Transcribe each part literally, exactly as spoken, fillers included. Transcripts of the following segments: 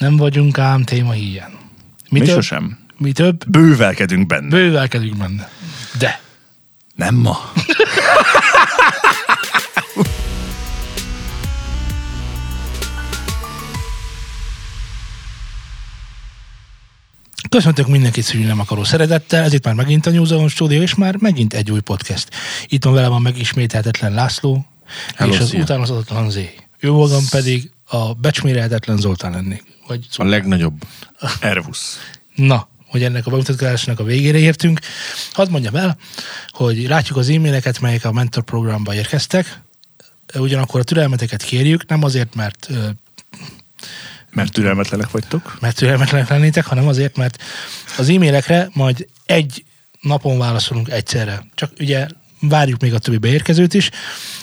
Nem vagyunk ám téma híján. Mi, Mi több, sosem. Mi több? Bővelkedünk benne. Bővelkedünk benne. De. Nem ma. Köszöntök mindenkit szűnni nem akaró szeretettel, ez itt már megint a New Zealand Stúdió, és már megint egy új podcast. Itt van velem a megismételhetetlen László, Hello, és az utánozhatatlan Zé. Jó magam pedig a becsmérelhetetlen Zoltán lennék. Vagy Zoltán. A legnagyobb. Ervusz. Na, hogy ennek a bemutatkozásnak a végére értünk. Hadd mondjam el, hogy látjuk az e-maileket, melyek a mentor programba érkeztek. Ugyanakkor a türelmeteket kérjük, nem azért, mert... Mert türelmetlenek vagytok? Mert türelmetlenek lennétek, hanem azért, mert az e-mailekre majd egy napon válaszolunk egyszerre. Csak ugye várjuk még a többi beérkezőt is,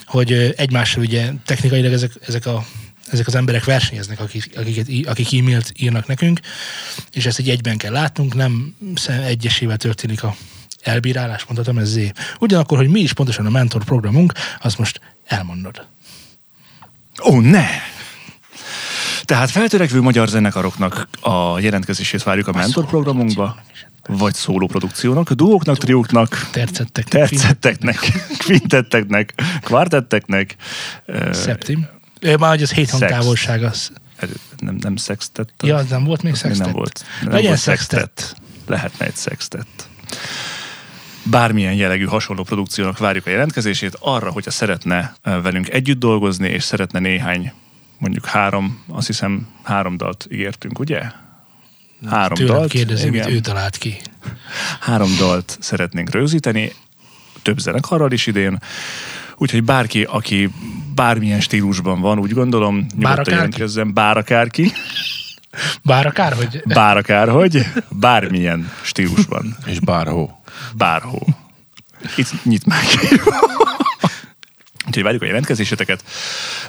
hogy egymással ugye technikailag ezek, ezek, a, ezek az emberek versenyeznek, akik, akiket, akik e-mailt írnak nekünk, és ezt így egyben kell látnunk, nem egyesével történik a elbírálás, mondhatom ez zé. Ugyanakkor, hogy mi is pontosan a mentor programunk, azt most elmondod. Ó, oh, ne! Tehát feltörekvő magyar zenekaroknak a jelentkezését várjuk a mentor programunkba, vagy szóló produkciónak, duóknak, trióknak, tercetteknek, tercetteknek, kvintetteknek, kvartetteknek. Szeptim. Már hogy az hét hangtávolság az. Nem, nem szextett. Az. Ja, nem volt még szextett. Nem volt. Nem Legyen volt szextett. szextett. Lehetne egy szextett. Bármilyen jellegű hasonló produkciónak várjuk a jelentkezését arra, hogyha szeretne velünk együtt dolgozni, és szeretne néhány mondjuk három, azt hiszem három dalt ígértünk, ugye? Három Tőlem dalt. Kérdezem, igen. Mit ő talált ki. Három dalt szeretnénk rögzíteni, több zenekarral is idén, úgyhogy bárki, aki bármilyen stílusban van, úgy gondolom, nyugodtan jelentkezzen, bár akárki. Bár akárhogy. Bár akárhogy, bármilyen stílusban. És bárhol. Bárhol. Itt nyit már ki. Úgyhogy várjuk a jelentkezéseteket,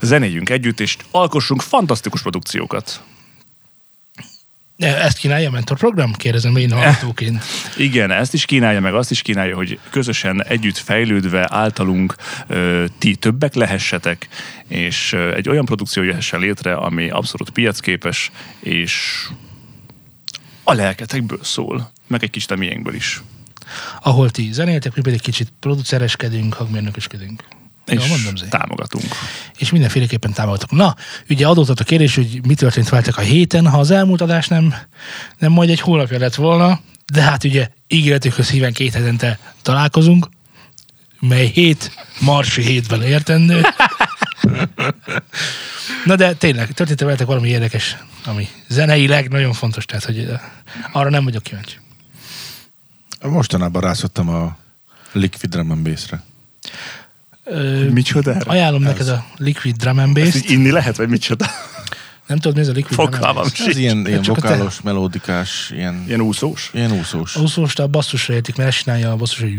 zenéljünk együtt, és alkossunk fantasztikus produkciókat. Ezt kínálja a mentorprogram? Kérdezem én hallgatóként. Igen, ezt is kínálja, meg azt is kínálja, hogy közösen együtt fejlődve általunk ö, ti többek lehessetek, és ö, egy olyan produkció jöhessen létre, ami abszolút piacképes, és a lelketekből szól, meg egy kicsit a miénkből is. Ahol ti zenéltek, mi pedig kicsit producereskedünk, hangmérnökösködünk. És mondom, támogatunk. És mindenféleképpen támogatunk. Na, ugye adódott a kérdés, hogy mi történt veletek a héten, ha az elmúlt adás nem, nem majd egy hónapja lett volna, de hát ugye ígéretükhöz híven két hetente találkozunk, mely hét marsi hétben értendő. Na de tényleg, történt veletek valami érdekes, ami zeneileg nagyon fontos, tehát hogy arra nem vagyok kíváncsi. Mostanában rászottam a Liquid Drum and Bass-re. Ö, micsoda? Ajánlom ez. Neked a Liquid Drum and Bass-t. Ezt inni lehet, vagy micsoda? Nem tudod, mi ez a Liquid Drum and Bass? Ez ilyen, ilyen vokálos, te... melódikás, ilyen... Ilyen úszós? Ilyen úszós. A úszós, de a basszusra értik, mert ezt csinálja a basszus, hogy...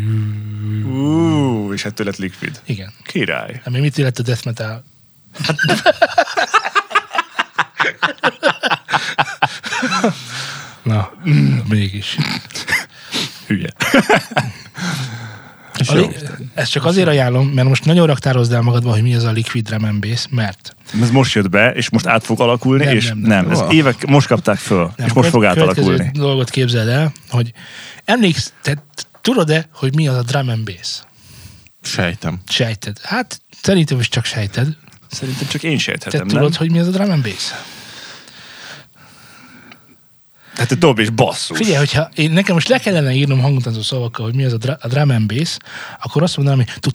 Úúúú, és ettől lett Liquid. Igen. Király. Ami mit illett a Death Metal? Na, mégis. Hülye. Li- ezt csak azért ajánlom, mert most nagyon raktározd el magadban, hogy mi az a Liquid Drum and Bass, mert... Ez most jött be, és most át fog alakulni, nem, és nem, nem, nem. Ez oh. évek, most kapták föl, nem, és most fog átalakulni. Dolgot képzeld el, hogy emléksz, te tudod-e, hogy mi az a Drum and Bass? Sejtem. Sejted. Hát szerintem is csak sejted. Szerintem csak én sejthetem, te nem? Te tudod, hogy mi az a Drum and Bass? Tehát a dob és basszus. Figyelj, hogyha én, nekem most le kellene írnom hangutánzó szavakkal, hogy mi az a, dra- a drum and bass, akkor azt mondanám, hogy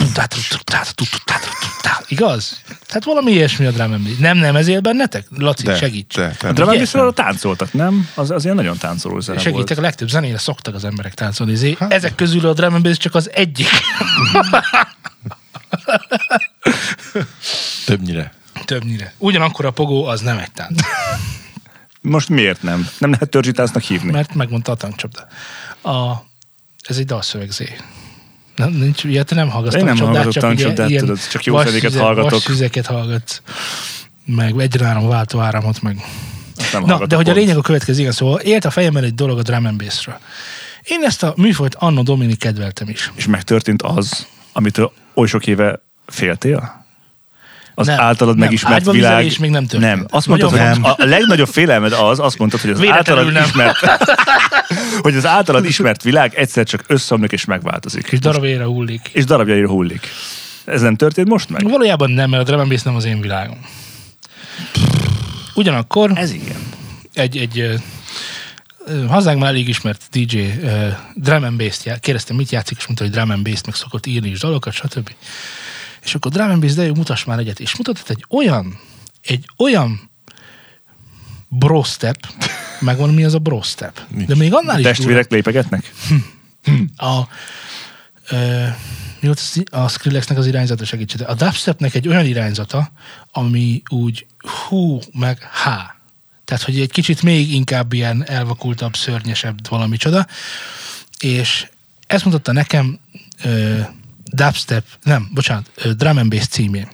igaz? Tehát valami ilyesmi a drum and bass. Nem, nem, ezért bennetek? Laci, de, segíts. De, de, a drum and bass-ről táncoltak, nem? Az, az ilyen nagyon táncoló zene volt. Segítek, a legtöbb zenére szoktak az emberek táncolni. Ezek közül a drum and bass csak az egyik. Többnyire. Többnyire. Ugyanakkor a pogó az nem egy tánc. Most miért nem? Nem lehet törzsitásznak hívni. Mert megmondta a tankcsapda. A... Ez egy dalszövegzé. Nem, nincs, ilyet nem hallgatsz tankcsapdát, csak tankcsapdát, ugye tudod, csak jó szövegeket hallgatok. Vasszüzeket hallgatsz, meg egyre-áram váltó áramot, meg... Na, de hogy a lényeg a következő, igen, szóval élt a fejemben egy dolog a drum and bass-ről. Én ezt a műfajt anno domini kedveltem is. És megtörtént az, amitől oly sok éve féltél? az nem, általad megismert nem, világ... Is még nem történt. Nem, azt mondtad, hogy nem. A legnagyobb félelmed az, azt mondtad, hogy az véletlenül általad nem. ismert... hogy az általad ismert világ egyszer csak összeomlik és megváltozik. És darabjaira hullik. És darabjaira hullik. Ez nem történt most meg? Valójában nem, mert a drum and bass nem az én világom. Ugyanakkor... Ez igen. Egy... egy hazánkban elég ismert dé dzsé uh, drum and bass-t kérdeztem, mit játszik, és mondta, hogy drum and bass-t meg szokott írni is dalokat, stb. És akkor drum and bass, de jó, mutass már egyet. És mutatott egy olyan, egy olyan brostep, megvan, mi az a brostep. De még annál is... Testvérek lépegetnek? A, uh, a Skrillexnek az irányzata segítsen. A dubstepnek egy olyan irányzata, ami úgy hú, meg há. Tehát, hogy egy kicsit még inkább ilyen elvakultabb, szörnyesebb valami csoda. És ezt mutatta nekem ö, dubstep, nem, bocsánat, ö, drum and bass címén.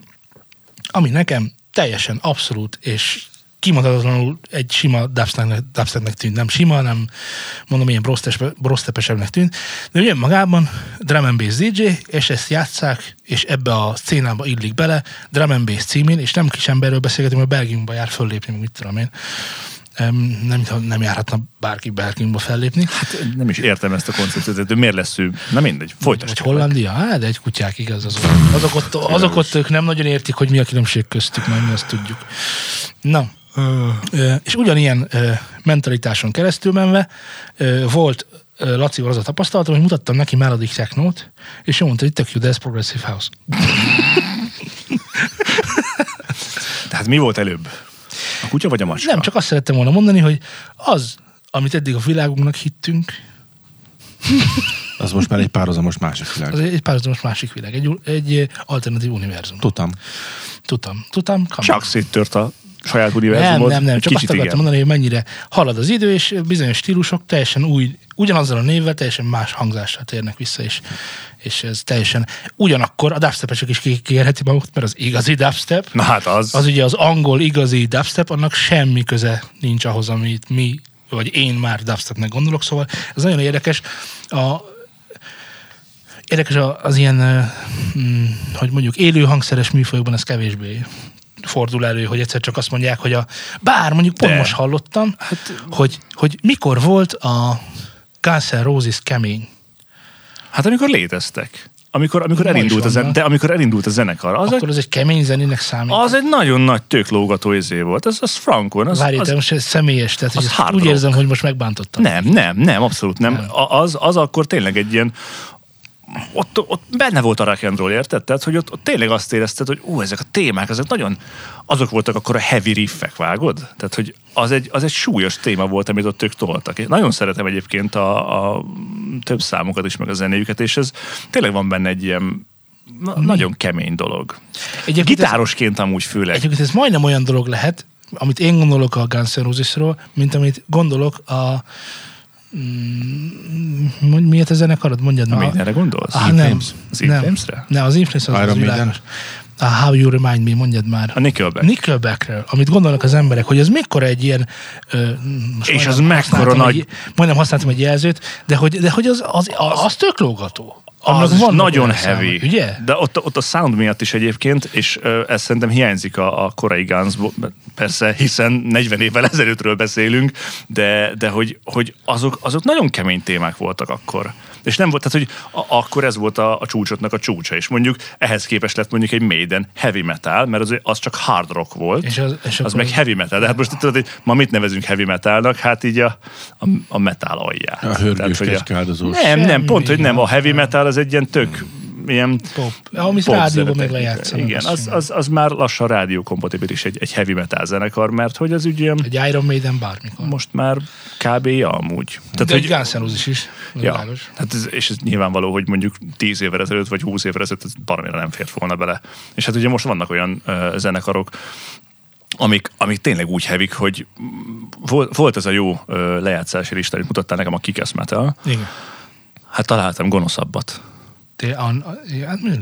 Ami nekem teljesen abszolút és kimondhatatlanul egy sima dubstepnek, dubstepnek tűnt. Nem sima, nem mondom, ilyen brostepesebbnek tűnt. De ugye magában drum and bass dé dzsé, és ezt játsszák, és ebbe a szcénába illik bele drum and bass címén, és nem kis emberről beszélgetünk, mert Belgiumba jár föllépni, mit tudom én. Nem, nem járhatna bárki Belgiumba fellépni. Hát nem is értem ezt a koncepciót, de miért lesz ő? Na mindegy, folytasd. Vagy Hollandia? Hát, de egy kutyák, igaz. Azok, azok, ott, azok ott ők nem nagyon értik, hogy mi a különbség köztük, majd mi azt tudjuk. Na. Uh. Uh, és ugyanilyen uh, mentalitáson keresztül menve uh, volt uh, Lacival az a tapasztalatom, hogy mutattam neki melodic technót, és ő mondta, hogy tök jó, de ez progressive house. Tehát mi volt előbb? A kutya vagy a macska? Nem, csak azt szerettem volna mondani, hogy az, amit eddig a világunknak hittünk, az most már egy párhuzamos másik világ. Az egy párhuzamos másik világ, egy, egy alternatív univerzum. Tudtam. Tudtam, tudtam. Csak széttört a saját univerzumot. Nem, nem, nem. Csak azt akartam igen. mondani, hogy mennyire halad az idő, és bizonyos stílusok teljesen új, ugyanazzal a névvel teljesen más hangzással térnek vissza, és, és ez teljesen... Ugyanakkor a dubstepesek is kikérheti magukat, mert az igazi dubstep, na hát az... az ugye az angol igazi dubstep, annak semmi köze nincs ahhoz, amit mi, vagy én már dubstepnek gondolok, szóval ez nagyon érdekes. A... Érdekes az ilyen, hogy mondjuk élő hangszeres műfajokban ez kevésbé fordul elő, hogy egyszer csak azt mondják, hogy a... Bár mondjuk pont de. Most hallottam, hát, hogy, hogy mikor volt a Guns N' Roses kemény. Hát amikor léteztek. Amikor, amikor, elindult, a zen- de amikor elindult a zenekar. Az akkor egy, az egy kemény zenének számít. Az egy nagyon nagy tőklógató izé volt. Az, az frankon. Az, várj, de most ez személyes. Tehát az az úgy érzem, hogy most megbántottam. Nem, nem, nem, abszolút nem. nem. Az, az akkor tényleg egy ilyen Ott, ott benne volt a rock and roll, érted? Tehát, hogy ott, ott tényleg azt érezted, hogy ú, ezek a témák, ezek nagyon, azok voltak akkor a heavy riffek, vágod? Tehát, hogy az egy, az egy súlyos téma volt, amit ott ők toltak. Én nagyon szeretem egyébként a, a több számokat is, meg a zenéjüket, és ez tényleg van benne egy ilyen na, nagyon kemény dolog. Egyébként gitárosként ez, amúgy főleg. Egyébként ez majdnem olyan dolog lehet, amit én gondolok a Guns N' Roses-ról, mint amit gondolok a Mm, miért a zenekarod? Mondjad már. Mindenre gondolsz? Ah, nem. Az In Flames-re? Nem, az In Flames az, az világos. A How You Remind Me, mondjad már. A Nickelback. Nickelbackről, amit gondolnak az emberek, hogy az mekkora egy ilyen... És az mekkora nagy... Egy, majdnem használtam egy jelzőt, de hogy, de hogy az, az, az, az tök lógató. Az nagyon heavy. Számot, ugye? De ott, ott a sound miatt is egyébként, és ö, ez szerintem hiányzik a, a korai Gunsból, persze, hiszen negyven évvel ezelőttről beszélünk, de, de hogy, hogy azok, azok nagyon kemény témák voltak akkor. És nem volt, tehát, hogy a, akkor ez volt a, a csúcsotnak a csúcsa, és mondjuk ehhez képest lett mondjuk egy Maiden heavy metal, mert az, az csak hard rock volt, és az, és az meg az... heavy metal. De hát most tudod, hogy ma mit nevezünk heavy metalnak? Hát így a, a, a metal alját. A hörgős kecskeáldozós. Nem, nem, pont, hogy nem. A heavy metal az egy ilyen tök ilyen pop. Amit rádióban meg lejátszanak. Igen, az, az, az már lassan rádiókompatibilis egy, egy heavy metal zenekar, mert hogy az ugye... Egy Iron Maiden bármikor. Most már kb. Amúgy. Tehát, de egy Guns N' Roses is. Ja, hát ez, és ez nyilvánvaló, hogy mondjuk tíz évvel ezelőtt, vagy húsz évvel ezelőtt baromira nem fért volna bele. És hát ugye most vannak olyan uh, zenekarok, Amik, amik tényleg úgy hevik, hogy volt, volt ez a jó uh, lejátszási lista, amit mutattál nekem a Kick-Ass Metal. Igen. Hát találtam gonoszabbat. Te, a, a,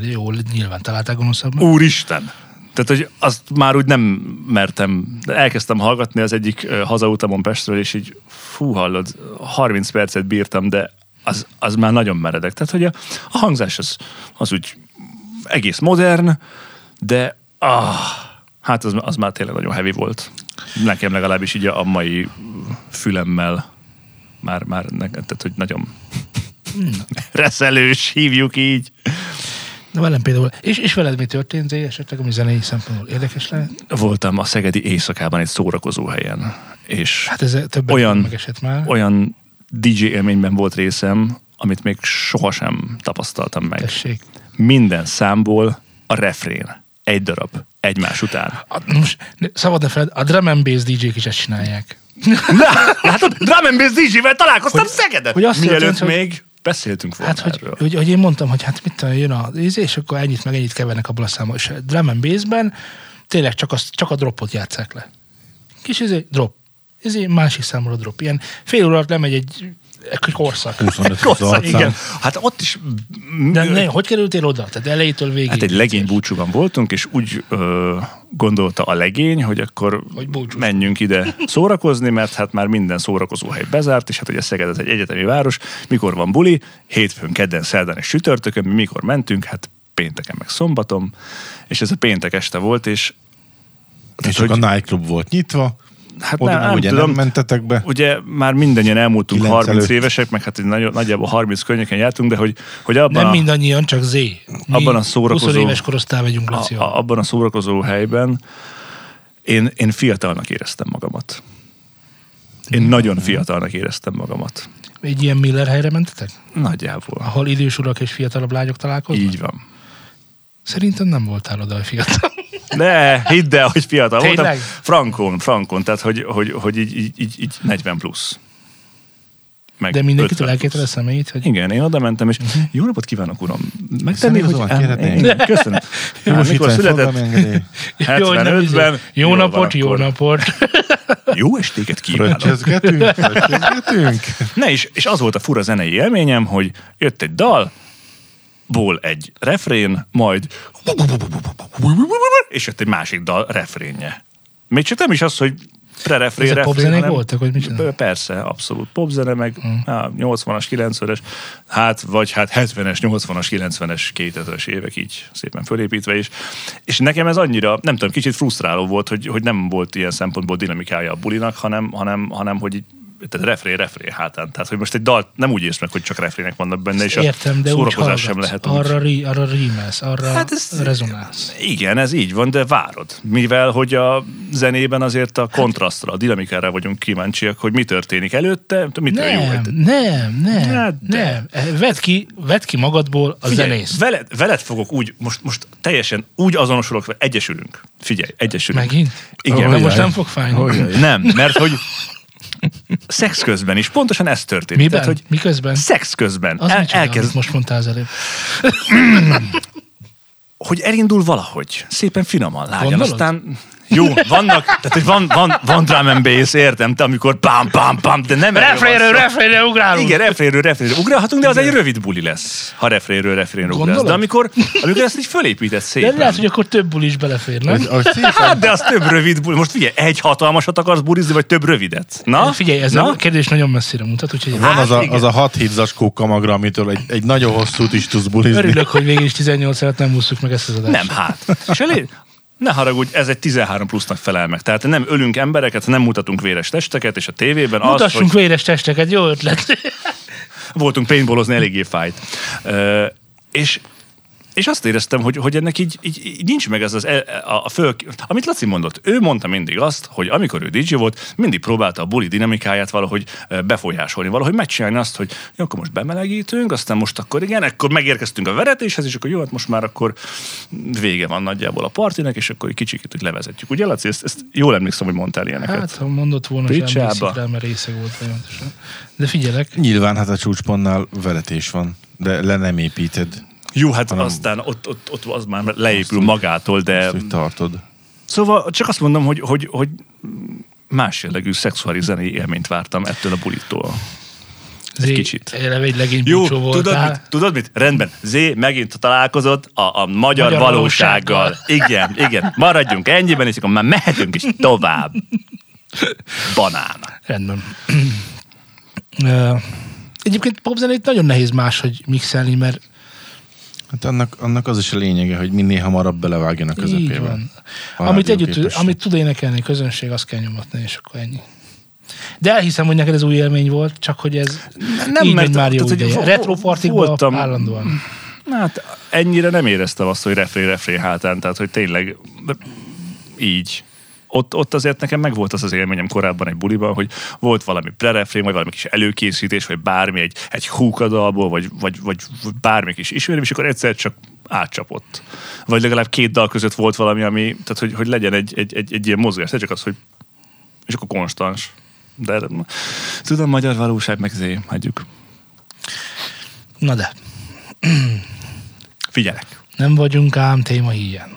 jó, nyilván találtál gonoszabbat. Úristen! Tehát, hogy azt már úgy nem mertem. Elkezdtem hallgatni az egyik uh, hazautamon Pestről, és így fú, hallod, harminc percet bírtam, de az, az már nagyon meredek. Tehát, hogy a, a hangzás az, az úgy egész modern, de Ah, hát az, az már tényleg nagyon heavy volt. Nekem legalábbis így a mai fülemmel már, már ne, tehát, hogy nagyon reszelős, hívjuk így. Na velem például. És, és veled mi történt, Zé, esetleg, ami zenei szempontból érdekes lehet? Voltam a szegedi éjszakában egy szórakozó helyen. És hát ez többet olyan, megesett már. Olyan dé jé élményben volt részem, amit még sohasem tapasztaltam meg. Tessék. Minden számból a refrén. Egy darab. Egymás után. A, most, szabad ne feled, a drum and bass dé jék is ezt csinálják. Na, hát a drum and bass dé jével találkoztam hogy, Szegeden. Hogy mielőtt jelent, még hogy, beszéltünk volna hát, erről. Hogy, hogy, hogy én mondtam, hogy hát mit tudom, jön a ízé, és akkor ennyit meg ennyit kevernek abban a számon. És a drum and bassben tényleg csak, az, csak a dropot játsszák le. Kis ízé, drop. Ízé, másik számra drop. Ilyen fél óra alatt lemegy egy Egy korszak. korszak igen. Hát ott is... De ne, hogy kerültél oda? Tehát elejétől végig. Hát egy legény búcsúban voltunk, és úgy ö, gondolta a legény, hogy akkor hogy menjünk ide szórakozni, mert hát már minden szórakozóhely bezárt, és hát ugye Szeged az egy egyetemi város. Mikor van buli? Hétfőn, kedden, szerdán és csütörtökön. Mi mikor mentünk? Hát pénteken meg szombaton. És ez a péntek este volt, és... És csak hogy... a nightclub volt nyitva. Hát oda, nem, ugye tudom, nem mentetek be. Ugye már mindannyian elmúltunk harminc évesek, meg hát nagy, nagyjából harminc környéken jártunk, de hogy, hogy abban nem mindannyian, csak Z. Mi abban a szórakozó, húsz éves korosztály vagyunk, Laci. A, a, abban a szórakozó helyben én, én fiatalnak éreztem magamat. Én hmm. nagyon fiatalnak éreztem magamat. Egy ilyen Miller helyre mentetek? Nagyjából. Ahol idős urak és fiatalabb lányok találkoznak? Így van. Szerintem nem voltál oda a fiatal. Ne, hidd el, hogy fiatal Tényleg? voltam. Frankon, frankon, tehát hogy, hogy, hogy így, így, így negyven plusz. Meg de mindenkitől elkérted a személyét? Hogy... Igen, én oda mentem, és uh-huh. jó napot kívánok, uram. Megtenni, hogy... Én, köszönöm. Jó, hát, mikor született? hetvenötben Jó, jó napot, jó napot. Jó estéket kívánok. Fröccsözgetünk, fröccsözgetünk. Ne, és, és az volt a fura zenei élményem, hogy jött egy dal, ból egy refrén, majd és jött egy másik dal refrénje. Még csak nem is az, hogy pre-refrén, refrén. Popzenék voltak, hogy mit csinál? Persze, abszolút. Popzene, meg hmm. á, nyolcvanas, kilencvenes, hát vagy hát hetvenes, nyolcvanas, kilencvenes, kétezres évek így szépen fölépítve is. És nekem ez annyira, nem tudom, kicsit frusztráló volt, hogy, hogy nem volt ilyen szempontból dinamikája a bulinak, hanem, hanem, hanem hogy így tehát refrén, refrén hátán. Tehát, hogy most egy dal nem úgy érsz meg, hogy csak refrének vannak benne, és értem, a szórakozás sem lehet úgy. Arra, rí, arra rímelsz, arra hát ez, rezonálsz. Igen, ez így van, de várod. Mivel, hogy a zenében azért a kontrasztra, a dinamikára vagyunk kíváncsiak, hogy mi történik előtte, mitől nem, jó. Nem, nem, hát, nem. Vedd ki, vedd ki magadból a figyelj, zenészt. Veled, veled fogok úgy, most, most teljesen úgy azonosulok, hogy egyesülünk. Figyelj, egyesülünk. Megint? Igen, oh, most nem fog fájni. Oh, nem, mert hogy szex közben is. Pontosan ez történt. Miben? Tehát, hogy miközben? Szex közben. Az el, micsoda, elkezd... most mondtál az előbb. Hogy elindul valahogy. Szépen finoman lágyan. Gondolod? Aztán... Jó, vannak, tehát hogy van, van, van drum and bass, értem, te amikor pam, pam, pam, de nem erről van szó. Refrénről ugrálunk. Igen, refrénről, refrénről ugrálhatunk, de az egy rövid buli lesz, ha refrénről, refrénről ugrálsz. De amikor, amikor ezt így fölépített szépen. De lehet, hogy akkor több buli is belefér, nem? Hát, de az több rövid buli. Most figyelj, egy hatalmasat akarsz bulizni, vagy több rövidet? Na? Figyelj, ez na? A kérdés nagyon messzire mutat, úgyhogy... Van az a, az a hat hét zaskó kamagra, amitől egy, egy nagyon hosszút is tudsz bulizni. Örülök, hogy végig is tizennyolc évet nem húzzuk meg ezt az adást. Nem, hát. És elég... Ne haragudj, ez egy tizenhárom plusznak felel meg. Tehát nem ölünk embereket, nem mutatunk véres testeket, és a tévében az, mutassunk hogy... véres testeket, jó ötlet. Voltunk paintballozni, eléggé fájt. Ö, és, és azt éreztem, hogy, hogy ennek így, így, így nincs meg ez az... E, a, a föl, amit Laci mondott, ő mondta mindig azt, hogy amikor ő dé jé volt, mindig próbálta a buli dinamikáját valahogy befolyásolni, valahogy megcsinálni azt, hogy jó, akkor most bemelegítünk, aztán most akkor igen, akkor megérkeztünk a veretéshez, és akkor jó, hát most már akkor vége van nagyjából a partinek, és akkor egy kicsit hogy levezetjük. Ugye, Laci? Ezt, ezt jól emlékszem, hogy mondtál ilyeneket. Hát, ha mondott volna, hogy emlékszik rá, mert részeg volt folyamatosan. De figyelek. Nyilván hát a csúcspontnál veretés van, de le nem építed. Jó, hát hanem aztán ott, ott, ott az már leépül magától, de... Azt, hogy tartod. Szóval csak azt mondom, hogy, hogy, hogy más jellegű szexuális zenei élményt vártam ettől a bulitól. Egy kicsit. Egy legény búcsú jó, volt. Tudod mit, tudod mit? Rendben. Zé megint találkozott a, a magyar, magyar valósággal. valósággal. Igen, igen. Maradjunk ennyiben, és akkor már mehetünk is tovább. Banán. Rendben. Egyébként popzenét nagyon nehéz máshogy mixelni, mert Hát annak, annak az is a lényege, hogy minél hamarabb belevágjon a közepébe. Amit együtt, amit tud énekelni a közönség, azt kell nyomatni, és akkor ennyi. De elhiszem, hogy neked ez új élmény volt, csak hogy ez nem, így, mert már jó ideje. Retropartikban állandóan. Hát ennyire nem éreztem azt, hogy refré-refré hátán, tehát hogy tényleg így. Ott, ott azért nekem megvolt az az élményem korábban egy buliban, hogy volt valami prerefrén, vagy valami kis előkészítés, vagy bármi, egy, egy húkadalból, vagy, vagy, vagy bármi kis ismerőm, és akkor egyszer csak átcsapott. Vagy legalább két dal között volt valami, ami, tehát hogy, hogy legyen egy, egy, egy, egy ilyen mozgás, tehát csak az, hogy és akkor konstans. De tudom, magyar valóság meg zé, hagyjuk. Na de. Figyelek. Nem vagyunk ám téma híján.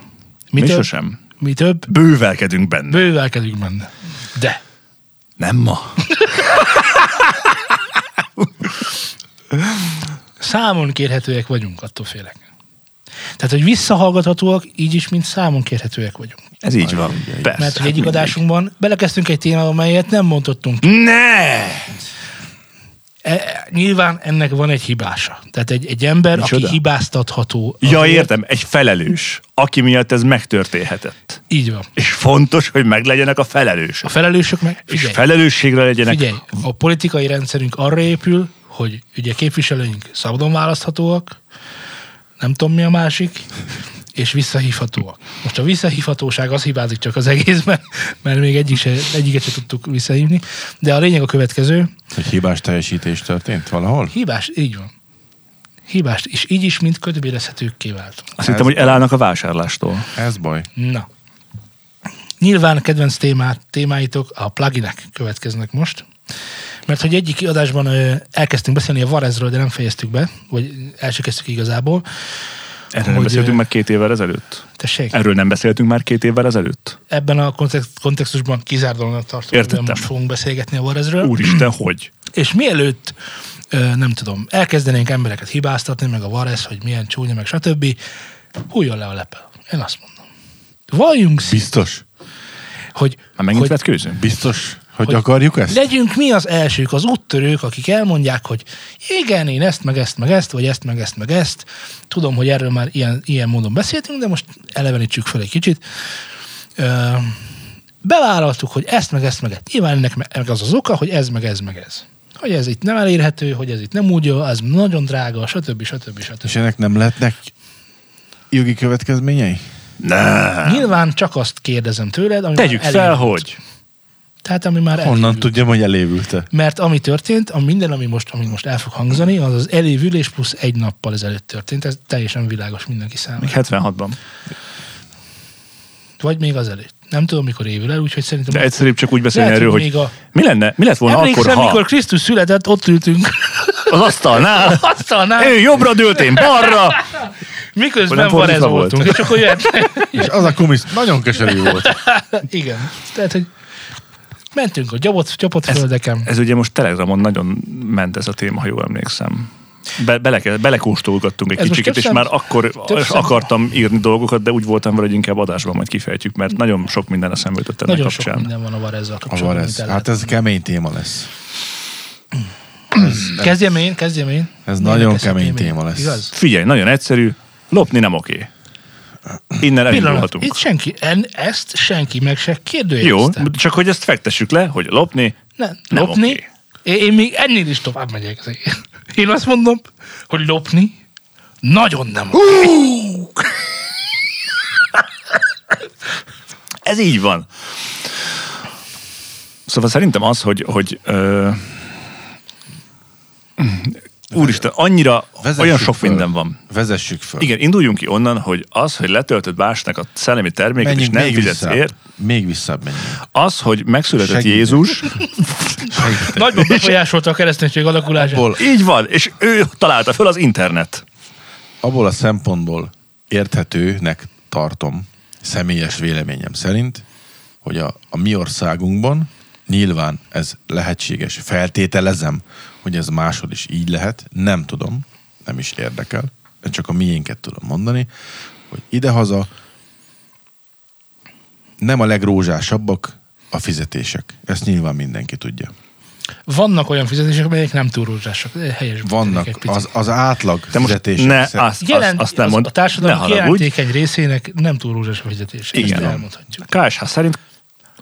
Mi sosem. Mi több? Bővelkedünk benne. Bővelkedünk benne. De. Nem ma. Számon kérhetőek vagyunk, attól félek. Tehát, hogy visszahallgathatóak, így is, mint számon kérhetőek vagyunk. Ez így van. Persze. Mert hogy egyik adásunkban belekezdtünk egy témába, amelyet nem mondottunk. Ne! E, nyilván ennek van egy hibása. Tehát egy, egy ember, micsoda? Aki hibáztatható. Ja, azért, értem, egy felelős, aki miatt ez megtörténhetett. Így van. És fontos, hogy meglegyenek a felelősök. A felelősök meg, figyelj, és felelősségre legyenek. Figyelj, a politikai rendszerünk arra épül, hogy ugye képviselőink szabadon választhatóak, nem tudom mi a másik, és visszahívhatóak. Most a visszahívhatóság az hibázik csak az egészben, mert még egyik se, egyiket sem tudtuk visszahívni, de a lényeg a következő. Egy hibás teljesítés történt valahol? Hibás, így van. Hibás, és így is, mint kötbérezhetőkké vált. Azt hittem, hogy elállnak a vásárlástól. Ez baj. Na. Nyilván kedvenc témát, témáitok a pluginek következnek most, mert hogy egyik adásban elkezdtünk beszélni a Varezről, de nem fejeztük be, vagy el sem kezdtük igazából. Erről hogy, nem beszéltünk már két évvel ezelőtt? Tessék? Erről nem beszéltünk már két évvel ezelőtt? Ebben a kontextusban kizárólag tartom, hogy most fogunk beszélgetni a Warezről. Úristen, hogy? És mielőtt, nem tudom, elkezdenénk embereket hibáztatni, meg a Warez, hogy milyen csúnya, meg stb. Hújjon le a lepel. Én azt mondom. Valljunk szét. Biztos? Hogy, már megint vetkőzünk? Biztos? Hogy, hogy akarjuk ezt? Legyünk mi az elsők, az úttörők, akik elmondják, hogy igen, én ezt, meg ezt, meg ezt, vagy ezt, meg ezt, meg ezt. Tudom, hogy erről már ilyen, ilyen módon beszéltünk, de most elevenítsük fel egy kicsit. Bevállaltuk, hogy ezt, meg ezt, meg ezt. Nyilván ennek meg az az oka, hogy ez, meg ez, meg ez. Hogy ez itt nem elérhető, hogy ez itt nem úgy jó, ez nagyon drága, stb. Stb. Stb. És ennek nem lehetnek jogi következményei? Nem. Nyilván csak azt kérdezem tőled, ami tegyük elérhető. Fel, hogy... Tehát, ami már honnan elévült. Tudjam, hogy elévülte? Mert ami történt, a minden, ami most, ami most el fog hangzani, az az elévülés plusz egy nappal ezelőtt történt. Ez teljesen világos mindenki számára. Még hetvenhatban. Vagy még azelőtt. Nem tudom, mikor évül el, úgyhogy szerintem... De egyszerűbb csak úgy beszélni erről, hogy, hogy a... mi lenne? Mi lett volna emlékszem, akkor, ha... mikor Krisztus született, ott ültünk. Az asztalnál. Az asztalnál. Ő jobbra dőlt, én balra. Miközben Varez voltunk. És akkor jöhet. És az a kumisz nagyon keserű volt. Igen. Tehát, hogy mentünk a gyapott, gyapott ez, földeken. Ez ugye most Telegramon nagyon ment ez a téma, ha jól emlékszem. Be, bele, belekóstolgattunk egy ez kicsiket, és szem, már akkor akartam írni dolgokat, de úgy voltam vele, hogy inkább adásban majd kifejtjük, mert nagyon sok minden eszembe jutott ennek kapcsán. Nagyon sok minden van a Varezzel kapcsolatban. A Varez. Hát ez kemény téma lesz. Kezdjem én, kezdjem én. Ez Milyen nagyon kemény téma lesz. Igaz? Figyelj, nagyon egyszerű, lopni nem oké. Innen elindulhatunk. Itt senki, en, ezt senki meg se kérdőjelezte. Jó, csak hogy ezt fektessük le, hogy lopni ne, nem lopni, oké. Én még ennél is tovább megyek. Én azt mondom, hogy lopni nagyon nem oké. Ez így van. Szóval szerintem az, hogy... hogy ö... Úristen, annyira, vezessük olyan sok föl. Minden van. Vezessük föl. Igen, induljunk ki onnan, hogy az, hogy letöltöd másnak a szellemi terméket, menjünk, és nem fizetsz ért. Még visszabb menjünk. Az, hogy megszületett segítek. Jézus. Segítek. Nagyban befolyásolta a kereszténység alakulását. Abból, így van, és ő találta föl az internet. Abból a szempontból érthetőnek tartom, személyes véleményem szerint, hogy a, a mi országunkban nyilván ez lehetséges. Feltételezem, hogy ez máshol is így lehet. Nem tudom, nem is érdekel. Én csak a miénket tudom mondani, hogy idehaza nem a legrózsásabbak a fizetések. Ezt nyilván mindenki tudja. Vannak olyan fizetések, amelyek nem túl rózsások. Vannak, az, az átlag fizetések. Ne, azt, azt, jelent, azt nem az, mond, a társadalom kijelentékeny részének nem túl rózsás a fizetés. Igen. Elmondhatjuk. ká es há szerint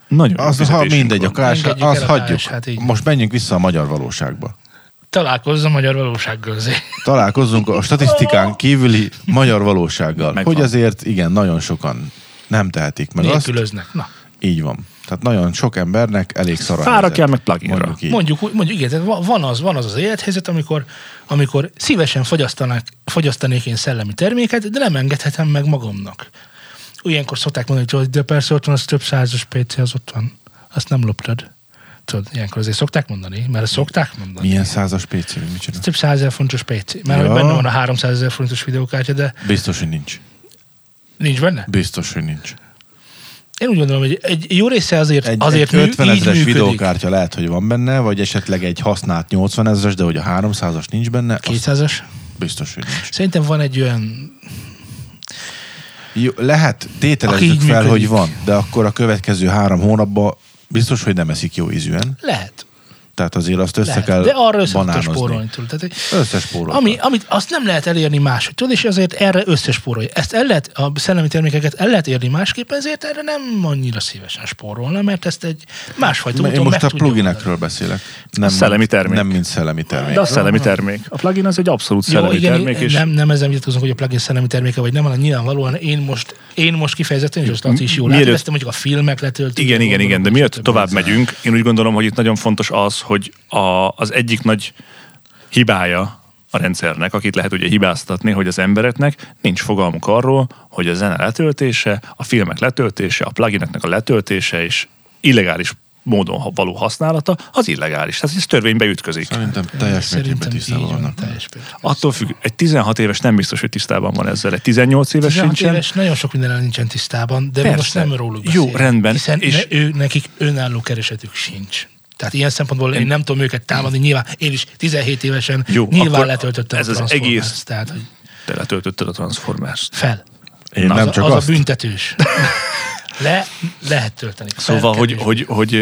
nagyon az, ha mindegy, a ká es há, mindegy, azt hagyjuk. K S H-t, most menjünk vissza a magyar valóságba. Találkozz a magyar valósággal azért. Találkozzunk a statisztikán kívüli magyar valósággal. Megvan. Hogy azért, igen, nagyon sokan nem tehetik meg azt. Nélkülöznek. Na. Így van. Tehát nagyon sok embernek elég szar a helyzet. Fára kell meg pluginra. Mondjuk, mondjuk, mondjuk igen, van az, van az az élethelyzet, amikor, amikor szívesen fogyasztanék én szellemi terméket, de nem engedhetem meg magamnak. Ilyenkor szokták mondani, hogy de persze ott van, az több százas pé cé, az ott van. Azt nem loptad. Tudod, ilyenkor azért szokták mondani, mert szokták mondani. Milyen százas pé cé? Több százezer forintos pé cé. Mert ja. Benne van a háromszázezer forintos videókártya, de... Biztos, hogy nincs. Nincs benne? Biztos, hogy nincs. Én úgy gondolom, hogy egy jó része azért, egy, azért egy ötven ezres videókártya lehet, hogy van benne, vagy esetleg egy használt nyolcvan ezres, de hogy a háromszázas nincs benne. kétszázas? Biztos, hogy nincs. Szerintem van egy olyan... Jó, lehet, tételezzük fel, működik. Hogy van, de akkor a következő három hónapban biztos, hogy nem eszik jó ízűen. Lehet. Tehát azért azt össze lehet, kell banánozni. De arra összespórolni tud. Összespórolni. Ami, amit azt nem lehet elérni máshogy. Tudod, és azért erre összespórolj. Ezt el lehet, a szellemi termékeket el lehet érni másképpen, ezért erre nem annyira szívesen spórolna, mert ezt egy másfajta úton meg tudja. Én most a pluginekről beszélek. Nem, a szellemi termék. Nem mint szellemi termék. De a szellemi termék. A plugin az egy abszolút jó, szellemi igen, termék. És... Nem, nem ezzel vitatkozunk, hogy a plugin szellemi terméke, vagy nem, hanem nyilvánvalóan én most, én most kifejezetten, és azt m- is jól átvettem, hogy a filmek letöltünk. Igen, igen, igen, de miért tovább megyünk? Én úgy gondolom, hogy itt nagyon fontos az, hogy a, az egyik nagy hibája a rendszernek, akit lehet ugye hibáztatni, hogy az embereknek nincs fogalmuk arról, hogy a zene letöltése, a filmek letöltése, a plugineknek a letöltése és illegális módon való használata, az illegális. Tehát ez törvénybe ütközik. Szerintem teljes mértékben tisztában vannak. Attól függ, egy tizenhat éves nem biztos, hogy tisztában van ezzel. Egy tizennyolc éves tizenhat sincsen. Éves nagyon sok mindenre nincsen tisztában, de persze. Most nem róluk beszélünk. Jó, rendben. Hiszen és ne, ő, nekik önálló keresetük sincs. Tehát ilyen szempontból én, én nem tudom őket támadni, nyilván én is tizenhét évesen jó, nyilván letöltöttem a Transformers-t. Egész... Tehát, hogy... Te letöltötted a Transformers-t. Fel. Én Na, nem az, csak az azt. A büntetős. Le, lehet tölteni. Szóval, hogy, hogy, hogy,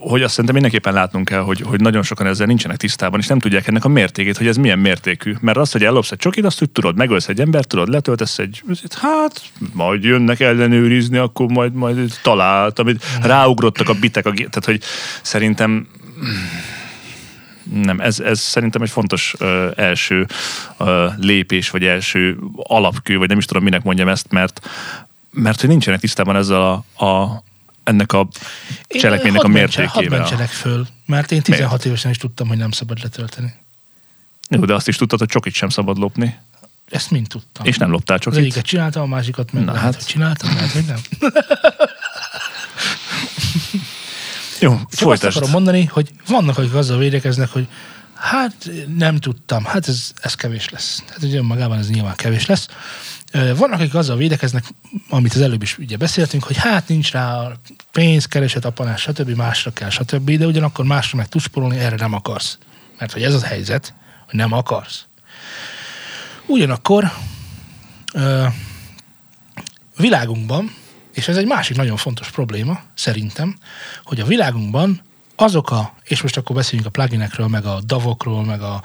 hogy azt szerintem mindenképpen látnunk kell, hogy, hogy nagyon sokan ezzel nincsenek tisztában, és nem tudják ennek a mértékét, hogy ez milyen mértékű. Mert azt, hogy ellopsz egy csokit, azt tudod, megölsz egy embert, tudod, letöltesz egy, hát, majd jönnek ellenőrizni, akkor majd, majd talált, amit ráugrottak a bitek, a, tehát, hogy szerintem... Nem, ez, ez szerintem egy fontos ö, első ö, lépés, vagy első alapkő, vagy nem is tudom, minek mondjam ezt, mert, mert hogy nincsenek tisztában ezzel a, a, ennek a cselekménynek a mértékével. Hadd mentselek föl, mert én tizenhat Miért? évesen is tudtam, hogy nem szabad letölteni. Jó, de azt is tudtad, hogy csokit sem szabad lopni. Ezt mind tudtam. És nem loptál csokit? Az egyiket csináltam, a másikat meg Na, lehet, hát. csináltam, lehet, hogy nem. Jó, Csak folytasd. Azt akarom mondani, hogy vannak, akik azzal védekeznek, hogy hát nem tudtam, hát ez, ez kevés lesz. Hát ugye önmagában ez nyilván kevés lesz. Vannak, akik azzal védekeznek, amit az előbb is ugye beszéltünk, hogy hát nincs rá pénz, kereset, apanás, stb. Másra kell, stb. De ugyanakkor másra meg tudsz spórolni, erre nem akarsz. Mert hogy ez az helyzet, hogy nem akarsz. Ugyanakkor világunkban, és ez egy másik nagyon fontos probléma, szerintem, hogy a világunkban azok a, és most akkor beszéljünk a pluginekről, meg a davokról, meg a,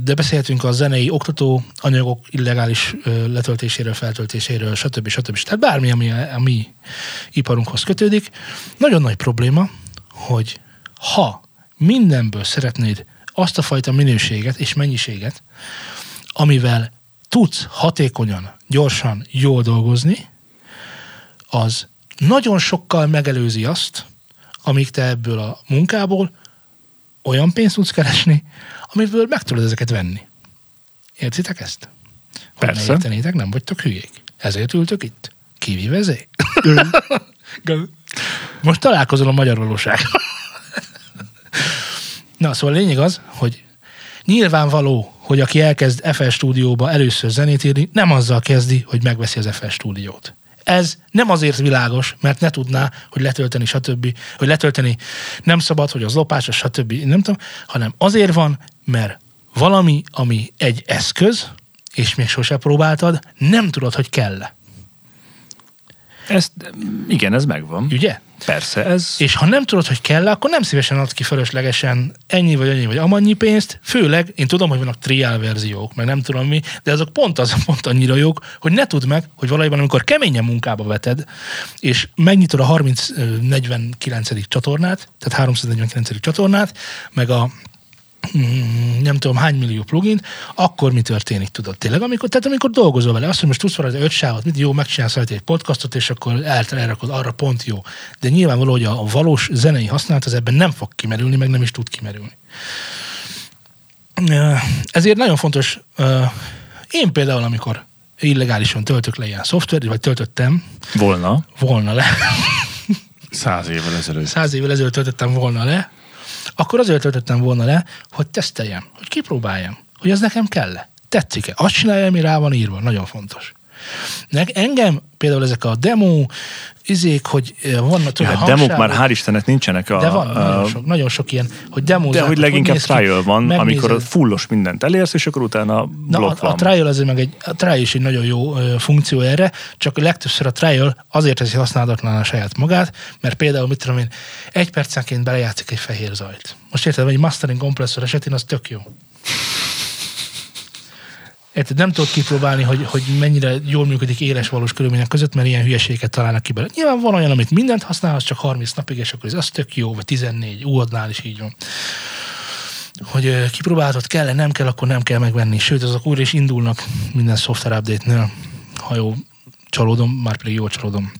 de beszélhetünk a zenei oktató anyagok illegális letöltéséről, feltöltéséről, stb. Stb. Tehát bármi, ami a mi iparunkhoz kötődik. Nagyon nagy probléma, hogy ha mindenből szeretnéd azt a fajta minőséget és mennyiséget, amivel tudsz hatékonyan, gyorsan, jól dolgozni, az nagyon sokkal megelőzi azt, amíg te ebből a munkából olyan pénzt tudsz keresni, amiből meg tudod ezeket venni. Értitek ezt? Hogy Persze. ne értenétek, nem vagytok hülyék. Ezért ültök itt. Kivivezé? Most találkozol a magyar valósággal. Na, szóval lényeg az, hogy nyilvánvaló, hogy aki elkezd ef el Stúdióba először zenét írni, nem azzal kezdi, hogy megveszi az ef el Stúdiót. Ez nem azért világos, mert ne tudná, hogy letölteni, stb., hogy letölteni nem szabad, hogy az lopás, stb., nem tudom, hanem azért van, mert valami, ami egy eszköz, és még sose próbáltad, nem tudod, hogy kell-e. Ezt, igen, ez megvan. Ugye? Persze, ez... És ha nem tudod, hogy kell, akkor nem szívesen adsz ki fölöslegesen ennyi vagy annyi vagy amannyi pénzt, főleg én tudom, hogy vannak triál verziók, meg nem tudom mi, de azok pont az, pont annyira jók, hogy ne tudd meg, hogy valójában amikor keményen munkába veted, és megnyitod a harminc negyvenkilencedik csatornát, tehát háromszáznegyvenkilencedik csatornát, meg a Mm, nem tudom hány millió plugin, akkor mi történik, tudod tényleg? Amikor, tehát amikor dolgozol vele, azt, hogy most tudsz valami öt sávot, mit jó, megcsinálsz egy podcastot, és akkor elrakod, arra pont jó. De nyilvánvaló, hogy a valós zenei használat az ebben nem fog kimerülni, meg nem is tud kimerülni. Ezért nagyon fontos, én például, amikor illegálisan töltök le ilyen szoftvert, vagy töltöttem volna, volna le. Száz évvel ezelőtt. Száz évvel ezelőtt töltöttem volna le, akkor azért töltöttem volna le, hogy teszteljem, hogy kipróbáljam, hogy ez nekem kell-e, tetszik-e, azt csinálja, ami rá van írva, nagyon fontos. Nek engem például ezek a demo izék, hogy vannak több ja, hangsáv. Demók már hál' Istennek nincsenek. A, de van, a, nagyon, sok, nagyon sok ilyen, hogy demózák. De hogy leginkább hogy trial ki, van, megnézem. Amikor fullos mindent elérsz, és akkor utána blokk van. A trial azért meg egy, a trial is egy nagyon jó ö, funkció erre, csak legtöbbször a trial azért teszi használatlan a saját magát, mert például, mit tudom én, egy percenként belejátszik egy fehér zajt. Most érted, hogy egy mastering kompresszor esetén az tök jó. Érted, nem tudod kipróbálni, hogy, hogy mennyire jól működik éles valós körülmények között, mert ilyen hülyeségeket találnak ki belőle. Nyilván van olyan, amit mindent használhatsz, csak harminc napig, és akkor ez az tök jó, vagy tizennégy, u á dnál is így van. Hogy kipróbálhatod, kell-e, nem kell, akkor nem kell megvenni. Sőt, azok újra is indulnak minden software update-nél. Ha jó csalódom, már pedig jól csalódom.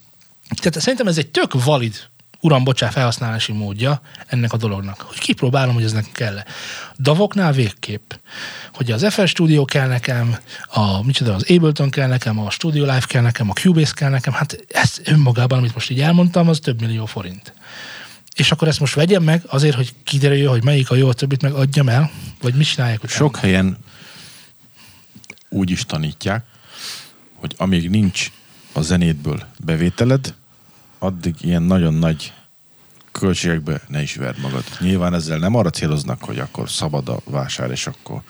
Tehát szerintem ez egy tök valid, uram, bocsánat, felhasználási módja ennek a dolognak. Hogy kipróbálom, hogy ez nekem kell-e. Davoknál végképp. Hogy az ef el Studio kell nekem, a, micsoda, az Ableton kell nekem, a Studio Live kell nekem, a Cubase kell nekem, hát ez önmagában, amit most így elmondtam, az több millió forint. És akkor ezt most vegyem meg azért, hogy kiderüljön, hogy melyik a jó, a többit meg adjam el, vagy mit csinálják? Sok után? Helyen úgy is tanítják, hogy amíg nincs a zenétből bevételed, addig ilyen nagyon nagy költségekbe ne is verd magad. Nyilván ezzel nem arra céloznak, hogy akkor szabad a vásár, és akkor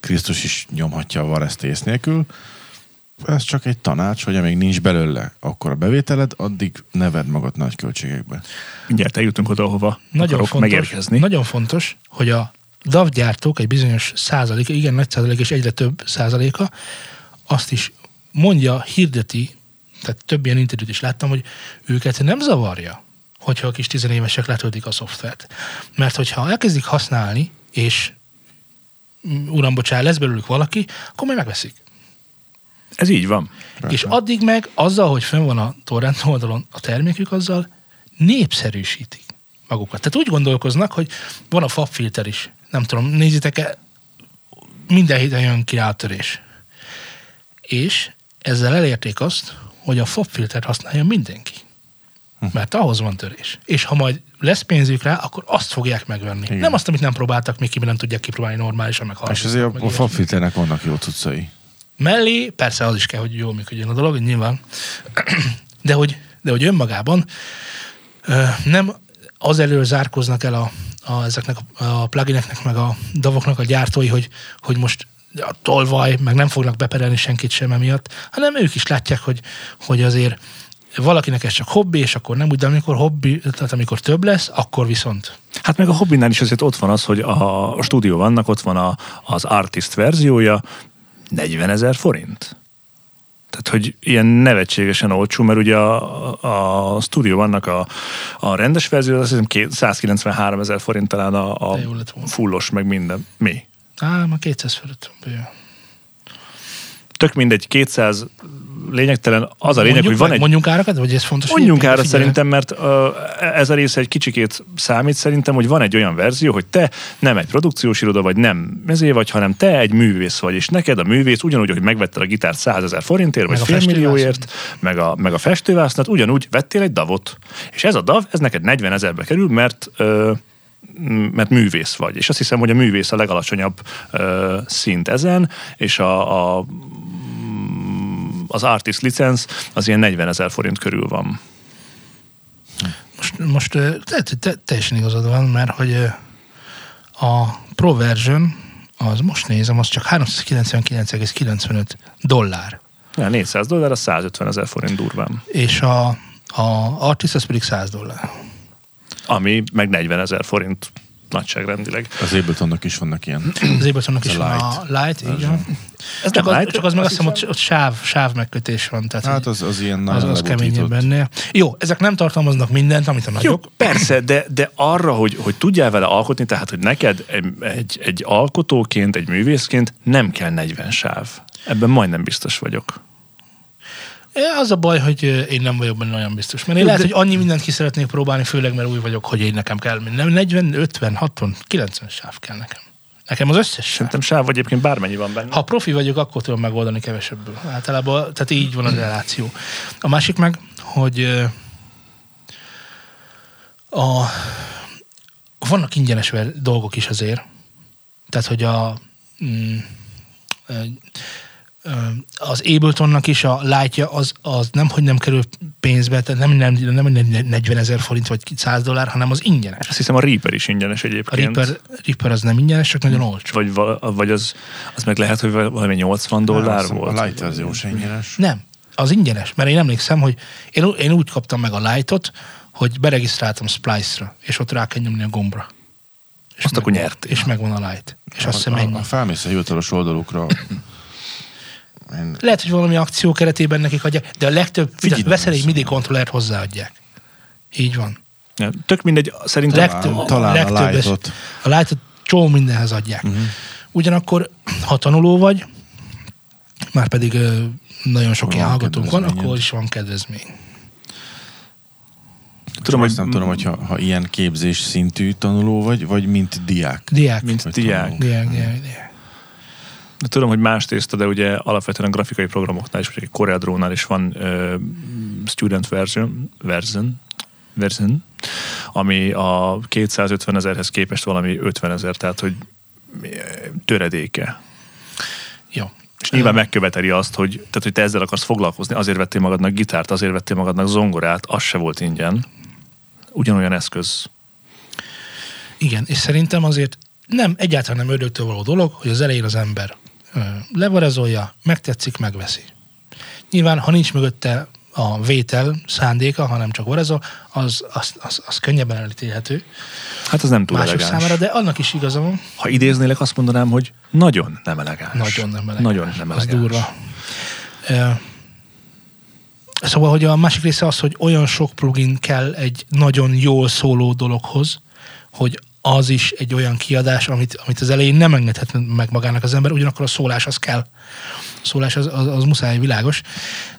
Krisztus is nyomhatja a vareszt ész nélkül. Ez csak egy tanács, hogy amíg nincs belőle akkor a bevételed, addig ne verd magad nagy költségekbe. Mindjárt eljutunk oda, hova nagyon akarok fontos, megérkezni. Nagyon fontos, hogy a davgyártók egy bizonyos százaléka, igen, nagy százalék és egyre több százaléka, azt is mondja, hirdeti, tehát több ilyen interjút is láttam, hogy őket nem zavarja, hogyha a kis tizenévesek letöltik a szoftvert. Mert hogyha elkezdik használni, és uram, bocsánat, lesz belőlük valaki, akkor majd megveszik. Ez így van. És addig meg azzal, hogy fenn van a torrent oldalon a termékük, azzal népszerűsítik magukat. Tehát úgy gondolkoznak, hogy van a Fabfilter is. Nem tudom, nézzétek-e, minden héten jön ki áttörés. És ezzel elérték azt, hogy a Fabfiltert használja mindenki. Mert ahhoz van törés. És ha majd lesz pénzük rá, akkor azt fogják megvenni. Igen. Nem azt, amit nem próbáltak még ki, mert nem tudják kipróbálni normálisan, meg hallgatni. És azért a Fabfilternek vannak jó cuccai. Mellé, persze az is kell, hogy jól működjön a dolog, nyilván. De hogy, de hogy önmagában nem azelől zárkoznak el a, a, ezeknek a plugineknek, meg a davoknak a gyártói, hogy, hogy most a tolvaj, meg nem fognak beperelni senkit sem emiatt, hanem ők is látják, hogy, hogy azért valakinek ez csak hobbi, és akkor nem úgy, de amikor hobbi, tehát amikor több lesz, akkor viszont. Hát meg a hobbinál is azért ott van az, hogy a, a Studio One-nak ott van a, az artist verziója, negyvenezer forint. Tehát, hogy ilyen nevetségesen olcsó, mert ugye a, a Studio One-nak a, a rendes verziója, azt hiszem százkilencvenháromezer forint talán a, a fullos, meg minden. Mi? Á, már kétszáz forint. Tök mindegy, kétszáz lényegtelen, az a lényeg, mondjuk, hogy van egy... Mondjunk árakat, vagy ez fontos? Mondjunk árat szerintem, mert uh, ez a része egy kicsikét számít szerintem, hogy van egy olyan verzió, hogy te nem egy produkciós iroda, vagy nem ezért vagy, hanem te egy művész vagy, és neked a művész ugyanúgy, hogy megvetted a gitárt százezer forintért, meg vagy félmillióért, meg a, meg a festővásznat, ugyanúgy vettél egy davot. És ez a dav, ez neked negyvenezerbe kerül, mert... Uh, mert művész vagy. És azt hiszem, hogy a művész a legalacsonyabb ö, szint ezen, és a, a, az artist licenc az ilyen negyvenezer forint körül van. Most, most te, te, teljesen igazad van, mert hogy a Pro version, az most nézem, az csak háromszázkilencvenkilenc egész kilencvenöt dollár. Ja, négyszáz dollár, az százötven ezer forint durván. És a, a artist, ez pedig száz dollár. Ami meg negyven ezer forint nagyságrendileg. Az Abletonnak is vannak ilyen. Az Abletonnak is van a Light, igen. Ez csak, light, az, csak az meg azt hiszem, hogy ott sáv, sáv megkötés van. Tehát hát az, az ilyen nagyon az, az keményebb bennél. Jó, ezek nem tartalmaznak mindent, amit a nagyok. Jó, persze, de, de arra, hogy, hogy tudjál vele alkotni, tehát, hogy neked egy, egy alkotóként, egy művészként nem kell negyven sáv. Ebben majdnem biztos vagyok. Az a baj, hogy én nem vagyok benne olyan biztos. Mert én lehet, hogy annyi mindent ki szeretnék próbálni, főleg, mert új vagyok, hogy én nekem kell minden. negyven, ötven, hatvan, kilencven sáv kell nekem. Nekem az összes sáv. Szerintem sáv egyébként bármennyi van benne. Ha profi vagyok, akkor tudom megoldani kevesebből. Általában, tehát így van a reláció. A másik meg, hogy a, vannak ingyenes dolgok is azért. Tehát, hogy a... Mm, az Abletonnak is a lightja az, az nem, hogy nem kerül pénzbe, tehát nem, nem, nem negyven ezer forint vagy száz dollár, hanem az ingyenes. Azt hiszem a Reaper is ingyenes egyébként. A Reaper, Reaper az nem ingyenes, csak nagyon olcsó. Vagy, vala, vagy az, az meg lehet, hogy valami nyolcvan dollár nem, volt. A light az jó sem ingyenes. Nem, az ingyenes, mert én emlékszem, hogy én, én úgy kaptam meg a lightot, hogy beregisztráltam Splice-ra, és ott rá kell nyomni a gombra. És azt meg, akkor nyertél. És megvan a light. És azt hiszem ennyi. Felmész a hivatalos oldalukra. Én... Lehet, hogy valami akció keretében nekik adják, de a legtöbb veszel egy midi kontrollert hozzáadják. Így van. Ja, tök mindegy, szerintem legtöbb, talán legtöbb a lightot. A lightot csomó mindenhez adják. Uh-huh. Ugyanakkor, ha tanuló vagy, már pedig ö, nagyon sok ilyen hallgatónk van, akkor is van kedvezmény. Tudom, hogy, nem tudom, hogy ha, ha ilyen képzés szintű tanuló vagy, vagy mint diák. Diák. Mint vagy diák. Diák, diák, diák. De tudom, hogy más tészta, de ugye alapvetően a grafikai programoknál is, vagy a Corel Draw-nál is van uh, student version, version, version, ami a kétszázötven ezerhez képest valami ötven ezer, tehát hogy töredéke. Jó. És nyilván megköveteli azt, hogy, tehát, hogy te ezzel akarsz foglalkozni, azért vettél magadnak gitárt, azért vettél magadnak zongorát, az se volt ingyen. Ugyanolyan eszköz. Igen, és szerintem azért nem, egyáltalán nem ördögtől való dolog, hogy az elején az ember levarázolja, megtetszik, megveszi. Nyilván, ha nincs mögötte a vétel szándéka, hanem csak varázol, az, az, az, az könnyebben elítélhető. Hát az nem túl mások elegáns. Számára, de annak is igaza van. Ha idéznélek, azt mondanám, hogy nagyon nem elegáns. Nagyon nem elegáns. Nagyon nem elegáns. Az durva. Szóval, hogy a másik része az, hogy olyan sok plugin kell egy nagyon jól szóló dologhoz, hogy az is egy olyan kiadás, amit, amit az elején nem engedhet meg magának az ember, ugyanakkor a szólás az kell. A szólás az, az, az muszáj, világos,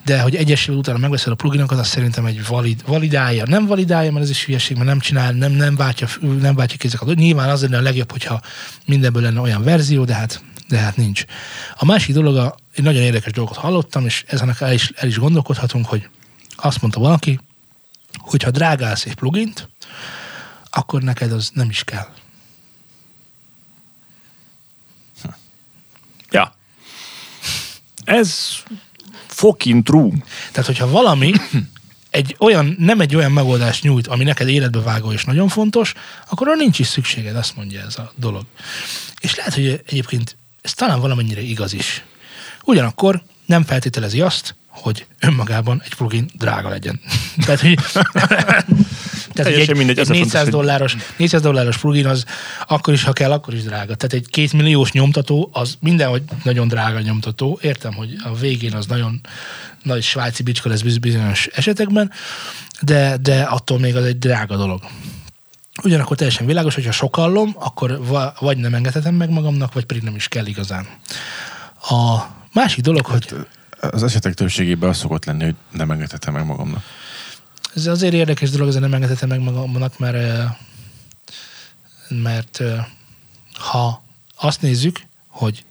de hogy egyesével utána megveszel a pluginokat, az szerintem egy valid, validálja. Nem validálja, mert ez is hülyeség, mert nem csinál, nem, nem váltja, nem váltja kézek a dolog. Nyilván az lenne a legjobb, hogyha mindenből lenne olyan verzió, de hát, de hát nincs. A másik dolog, a, egy nagyon érdekes dolgot hallottam, és ezen el is, el is gondolkodhatunk, hogy azt mondta valaki, hogyha drágálsz egy plugint, akkor neked az nem is kell. Ja. Ez fucking true. Tehát, hogyha valami egy olyan, nem egy olyan megoldást nyújt, ami neked életbe vágó és nagyon fontos, akkor arra nincs is szükséged, azt mondja ez a dolog. És lehet, hogy egyébként ez talán valamennyire igaz is. Ugyanakkor nem feltételezi azt, hogy önmagában egy plugin drága legyen. Tehát, hogy, tehát, egy, mindegy, egy négyszáz dolláros, négyszáz dolláros plugin az akkor is, ha kell, akkor is drága. Tehát egy kétmilliós nyomtató, az mindenhogy nagyon drága nyomtató. Értem, hogy a végén az nagyon nagy svájci bicska lesz bizonyos esetekben, de, de attól még az egy drága dolog. Ugyanakkor teljesen világos, hogyha sokallom, akkor vagy nem engedhetem meg magamnak, vagy pedig nem is kell igazán. A másik dolog, hát, hogy az esetek többségében az szokott lenni, hogy nem engedhetem meg magamnak. Ez azért érdekes dolog, ez nem engedhetem meg magamnak, mert, mert ha azt nézzük, hogy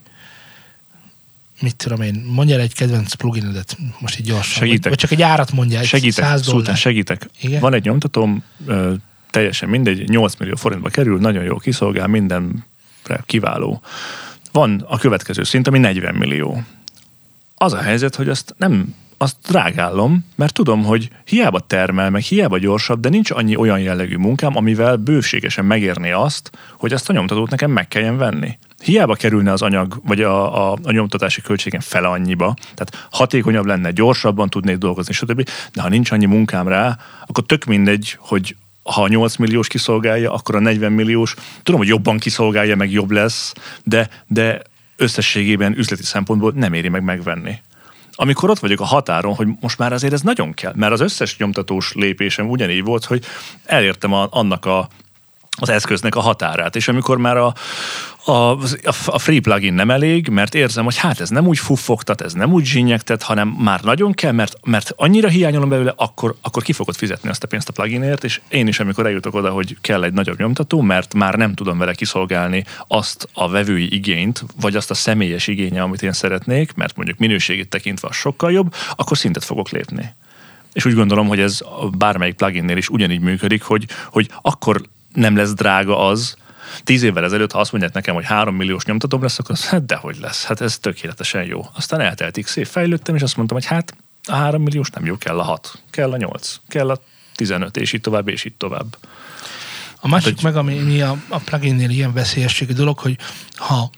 mit tudom én, mondjál egy kedvenc pluginedet, most így gyorsan. Segítek. Vagy csak egy árat mondjál, egy száz dollár. Segítek. Igen? Van egy nyomtatóm, teljesen mindegy, nyolc millió forintba kerül, nagyon jól kiszolgál, mindenre kiváló. Van a következő szint, ami negyven millió. Az a helyzet, hogy azt nem azt drágállom, mert tudom, hogy hiába termel, meg hiába gyorsabb, de nincs annyi olyan jellegű munkám, amivel bőségesen megérné azt, hogy azt a nyomtatót nekem meg kelljen venni. Hiába kerülne az anyag, vagy a, a, a nyomtatási költségem fele annyiba, tehát hatékonyabb lenne, gyorsabban tudnék dolgozni, stb. De ha nincs annyi munkám rá, akkor tök mindegy, hogy ha nyolc milliós kiszolgálja, akkor a negyven milliós, tudom, hogy jobban kiszolgálja, meg jobb lesz, de, de összességében üzleti szempontból nem éri meg megvenni. Amikor ott vagyok a határon, hogy most már azért ez nagyon kell, mert az összes nyomtatós lépésem ugyanígy volt, hogy elértem a, annak a, az eszköznek a határát, és amikor már a, a, a free plugin nem elég, mert érzem, hogy hát ez nem úgy fuffogtat, ez nem úgy zsinyegtet, hanem már nagyon kell, mert, mert annyira hiányolom belőle, akkor, akkor ki fogod fizetni azt a pénzt a pluginért, és én is, amikor eljutok oda, hogy kell egy nagyobb nyomtató, mert már nem tudom vele kiszolgálni azt a vevői igényt, vagy azt a személyes igénye, amit én szeretnék, mert mondjuk minőségét tekintve az sokkal jobb, akkor szintet fogok lépni. És úgy gondolom, hogy ez bármelyik pluginnél is ugyanígy működik, hogy, hogy akkor nem lesz drága az. Tíz évvel ezelőtt, ha azt mondják nekem, hogy három milliós nyomtatóm lesz, akkor azt, hát dehogy lesz, hát ez tökéletesen jó. Aztán eltelt x év, fejlődtem, és azt mondtam, hogy hát a három milliós nem jó, kell a hat, kell a nyolc, kell a tizenöt, és így tovább, és így tovább. A másik hát, meg, ami, ami a, a pluginnél ilyen veszélyességi dolog, hogy ha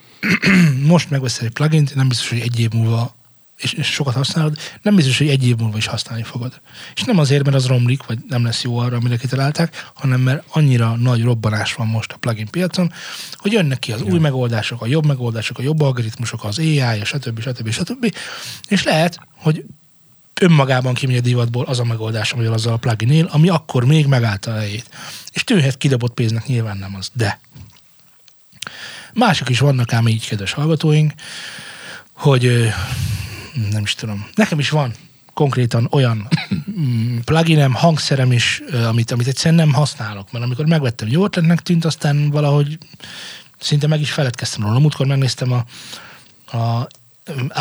most megveszel egy plugint, nem biztos, hogy egy év múlva és, és sokat használod, nem biztos, hogy egy év múlva is használni fogod. És nem azért, mert az romlik, vagy nem lesz jó arra, amire kitalálták, hanem mert annyira nagy robbanás van most a plugin piacon, hogy jönnek ki az új megoldások, a jobb megoldások, a jobb algoritmusok, az á i, és stb. stb. stb. És lehet, hogy önmagában kimegy a divatból az a megoldás, amivel azzal a plugin él, ami akkor még megállta a helyét. És tűnhet kidobott pénznek, nyilván nem az, de mások is vannak ám így, kedves hallgatóink, hogy nem is tudom. Nekem is van konkrétan olyan pluginem, hangszerem is, amit, amit egyszerűen nem használok, mert amikor megvettem, jó ötletnek tűnt, aztán valahogy szinte meg is feledkeztem róla. Múltkor megnéztem a, a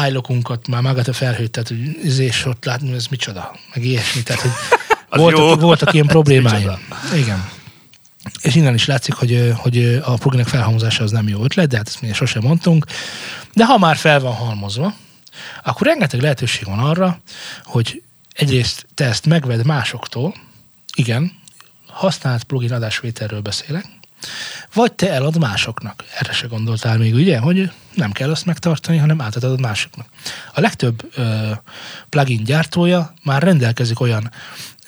iLock-unkat, már magát a felhőt, tehát hogy és ott látni, ez micsoda, meg ilyesmi, tehát hogy voltak, voltak ilyen problémái. Igen. És innen is látszik, hogy, hogy a pluginek felhalmozása az nem jó ötlet, de hát ezt még sosem mondtunk. De ha már fel van halmozva, akkor rengeteg lehetőség van arra, hogy egyrészt te ezt megvedd másoktól, igen, használt plugin adásvételről beszélek, vagy te elad másoknak. Erre se gondoltál még, ugye, hogy nem kell azt megtartani, hanem átadod másoknak. A legtöbb ö, plugin gyártója már rendelkezik olyan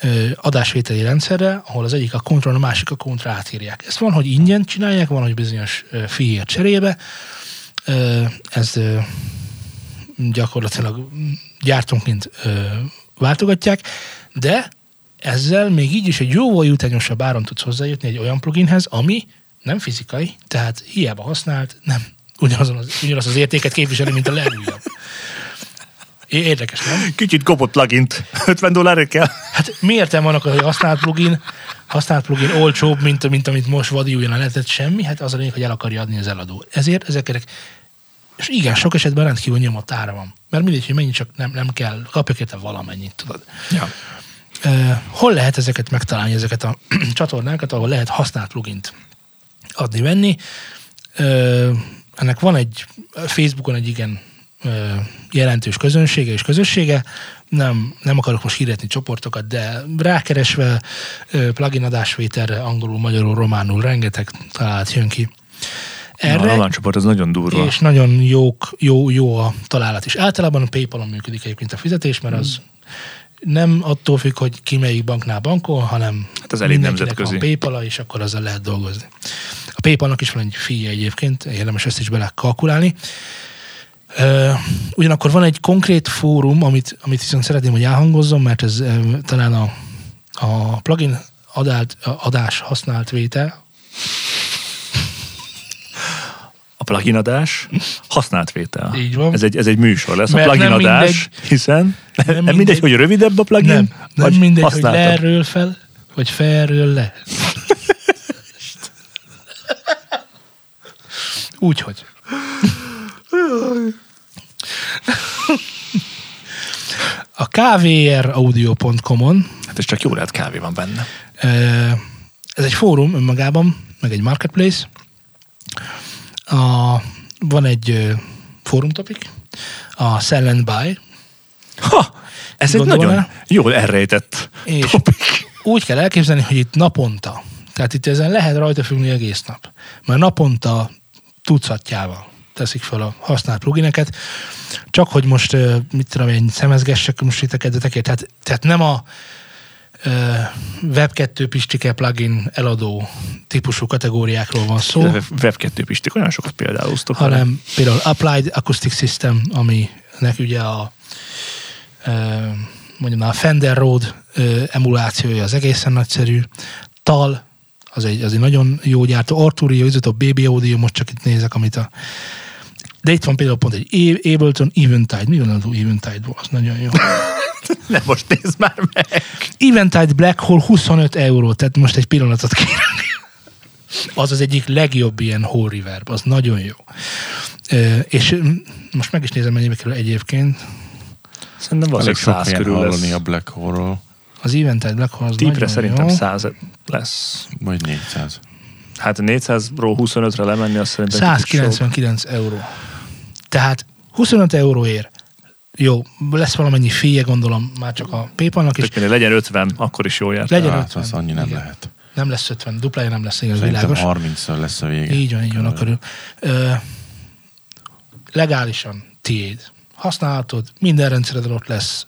ö, adásvételi rendszerre, ahol az egyik a kontra, a másik a kontra átírják. Ezt van, hogy ingyen csinálják, van, hogy bizonyos fee-ért cserébe. Ö, ez... Ö, gyakorlatilag gyártónként ö, váltogatják, de ezzel még így is egy jóval jutányosabb áron tudsz hozzájutni egy olyan pluginhez, ami nem fizikai, tehát hiába használt, nem ugyanazon az, ugyanaz az értéket képviseli, mint a legújabb. Érdekes, nem? Kicsit kopott plugint. ötven dollárért kell. Hát miért nem vannak, hogy használt plugin, használt plugin olcsóbb, mint, mint amit most vadiújjal lehetett semmi, hát az a lényeg, hogy el akarja adni az eladó. Ezért ezeknek és igen, sok esetben rendkívül nyomott ára van. Mert mindegy, hogy mennyi csak nem, nem kell, kapjak érte valamennyit, tudod. Ja. Uh, hol lehet ezeket megtalálni, ezeket a csatornákat, ahol lehet használt plugint adni-venni? Uh, ennek van egy Facebookon egy igen uh, jelentős közönsége és közössége. Nem, nem akarok most hirdetni csoportokat, de rákeresve uh, plugin adásvételre angolul, magyarul, románul rengeteg találat jön ki. Erre, na, a csoport, ez nagyon durva. És nagyon jók, jó, jó a találat is. Általában a PayPal-on működik egyébként a fizetés, mert az hmm. nem attól függ, hogy ki melyik banknál bankol, hanem hát az elég mindenkinek van PayPal-a, és akkor azzal lehet dolgozni. A PayPal-nak is van egy fee egyébként, érdemes ezt is bele kalkulálni. Ugyanakkor van egy konkrét fórum, amit, amit viszont szeretném, hogy elhangozzon, mert ez talán a, a plugin adált, adás használt vétel, a pluginadás használt vétel. Így van. Ez egy, ez egy műsor lesz, mert a pluginadás, hiszen nem mindegy, mindegy, hogy rövidebb a plugin, nem, nem vagy mindegy, használtam. Hogy leerről fel, vagy felről le. Úgyhogy. A kvr audio pont com-on hát ez csak jó lehet, kávé van benne. Ez egy fórum önmagában, meg egy marketplace. A, van egy uh, fórumtopik, a Sell and Buy. Ha! Ez egy nagyon jól elrejtett topik. Úgy kell elképzelni, hogy itt naponta, tehát itt ezen lehet rajta függni egész nap, mert naponta tucatjával teszik fel a használt plugineket, csak hogy most, mit tudom én, szemezgessek most itt a kedvetekért, tehát, tehát nem a web kettő pistike plugin eladó típusú kategóriákról van szó. web kettő pistik, olyan sokat példálóztok. Hanem például Applied Acoustic System, aminek ugye a mondjam, a Fender Road emulációja az egészen nagyszerű. Tal, az egy, az egy nagyon jó gyártó. Arturia, iZotope, bé bé Audio, most csak itt nézek, amit a... De itt van például pont egy Ableton, Eventide. Mi van az Eventide-ból? Az nagyon jó. Ne, most nézd már meg! Eventide Black Hole huszonöt euró, tehát most egy pillanatot kérem. Az az egyik legjobb ilyen hall reverb, az nagyon jó. És most meg is nézem, mennyibe kerül egyébként. Szerintem valószínűleg száz körül lesz. A Black Hole-ról. Az Eventide Black Hole az típre nagyon szerintem jó. száz lesz. Vagy négyszáz. Hát négyszázról huszonötre lemenni, azt szerintem száz kilencvenkilenc euró. Tehát huszonöt euróért. Jó, lesz valamennyi félje, gondolom, már csak a PayPal-nak is. Például legyen ötven, akkor is jól járt. Legyen hát, ötven. Az annyi nem igen. lehet. Nem lesz ötven, duplája nem lesz, igaz, világos. harmincszor lesz a vége. Így van, így van, akkor legálisan tiéd. Használhatod, minden rendszered ott lesz.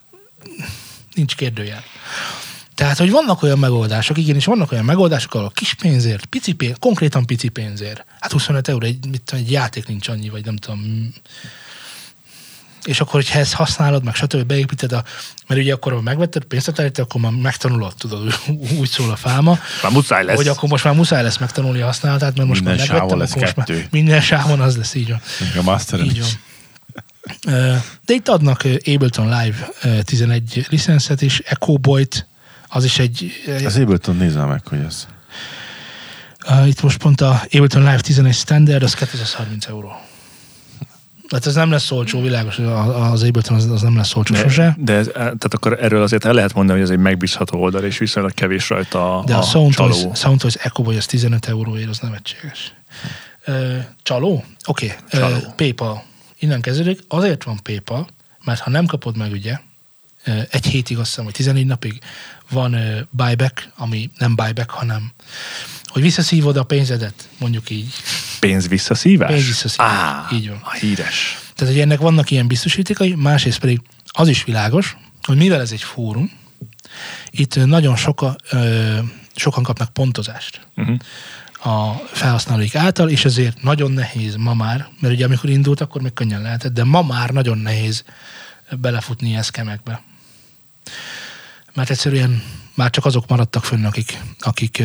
Nincs kérdőjel. Tehát, hogy vannak olyan megoldások, igenis vannak olyan megoldások, ahol kis pénzért, pici pénz, konkrétan pici pénzért. Hát huszonöt euró, egy, mit tudom, egy játék nincs annyi, vagy nem tudom... És akkor, hogyha ezt használod, meg stb. Beépíted a... Mert ugye akkor, ha megvetted pénzt, akkor már megtanulod, tudod, úgy szól a fáma. Már muszáj lesz. Hogy akkor most már muszáj lesz megtanulni a használatát, mert most minden már megvettem, lesz most már minden sávon az lesz, így van. A masteren így van. De itt adnak Ableton Live tizenegy licenszet is, Echo Boy-t, az is egy... Az Ableton, nézzem meg, hogy ez. Itt most pont a Ableton Live tizenegy standard, az kétszázharminc euró. Tehát ez nem lesz olcsó, világos, az Ableton az, az nem lesz olcsó sose. De ez, tehát akkor erről azért el lehet mondani, hogy ez egy megbízható oldal, és viszonylag kevés rajta a, de a, a Soundtoyz, csaló. Soundtoyz Echo Boy az tizenöt euróért, az nevetséges. Csaló? Oké. Okay. PayPal. Innen kezdődik. Azért van PayPal, mert ha nem kapod meg, ugye, egy hétig, azt hiszem, vagy tizennégy napig van buyback, ami nem buyback, hanem hogy visszaszívod a pénzedet, mondjuk így. Pénzvisszaszívás? Pénzvisszaszívás, ah, így van. A híres. Tehát, hogy ennek vannak ilyen biztosítékai, másrészt pedig az is világos, hogy mivel ez egy fórum, itt nagyon soka, ö, sokan kapnak pontozást uh-huh. a felhasználóik által, és ezért nagyon nehéz ma már, mert ugye amikor indult, akkor még könnyen lehetett, de ma már nagyon nehéz belefutni ilyen szkemekbe. Mert egyszerűen már csak azok maradtak fönn, akik, akik,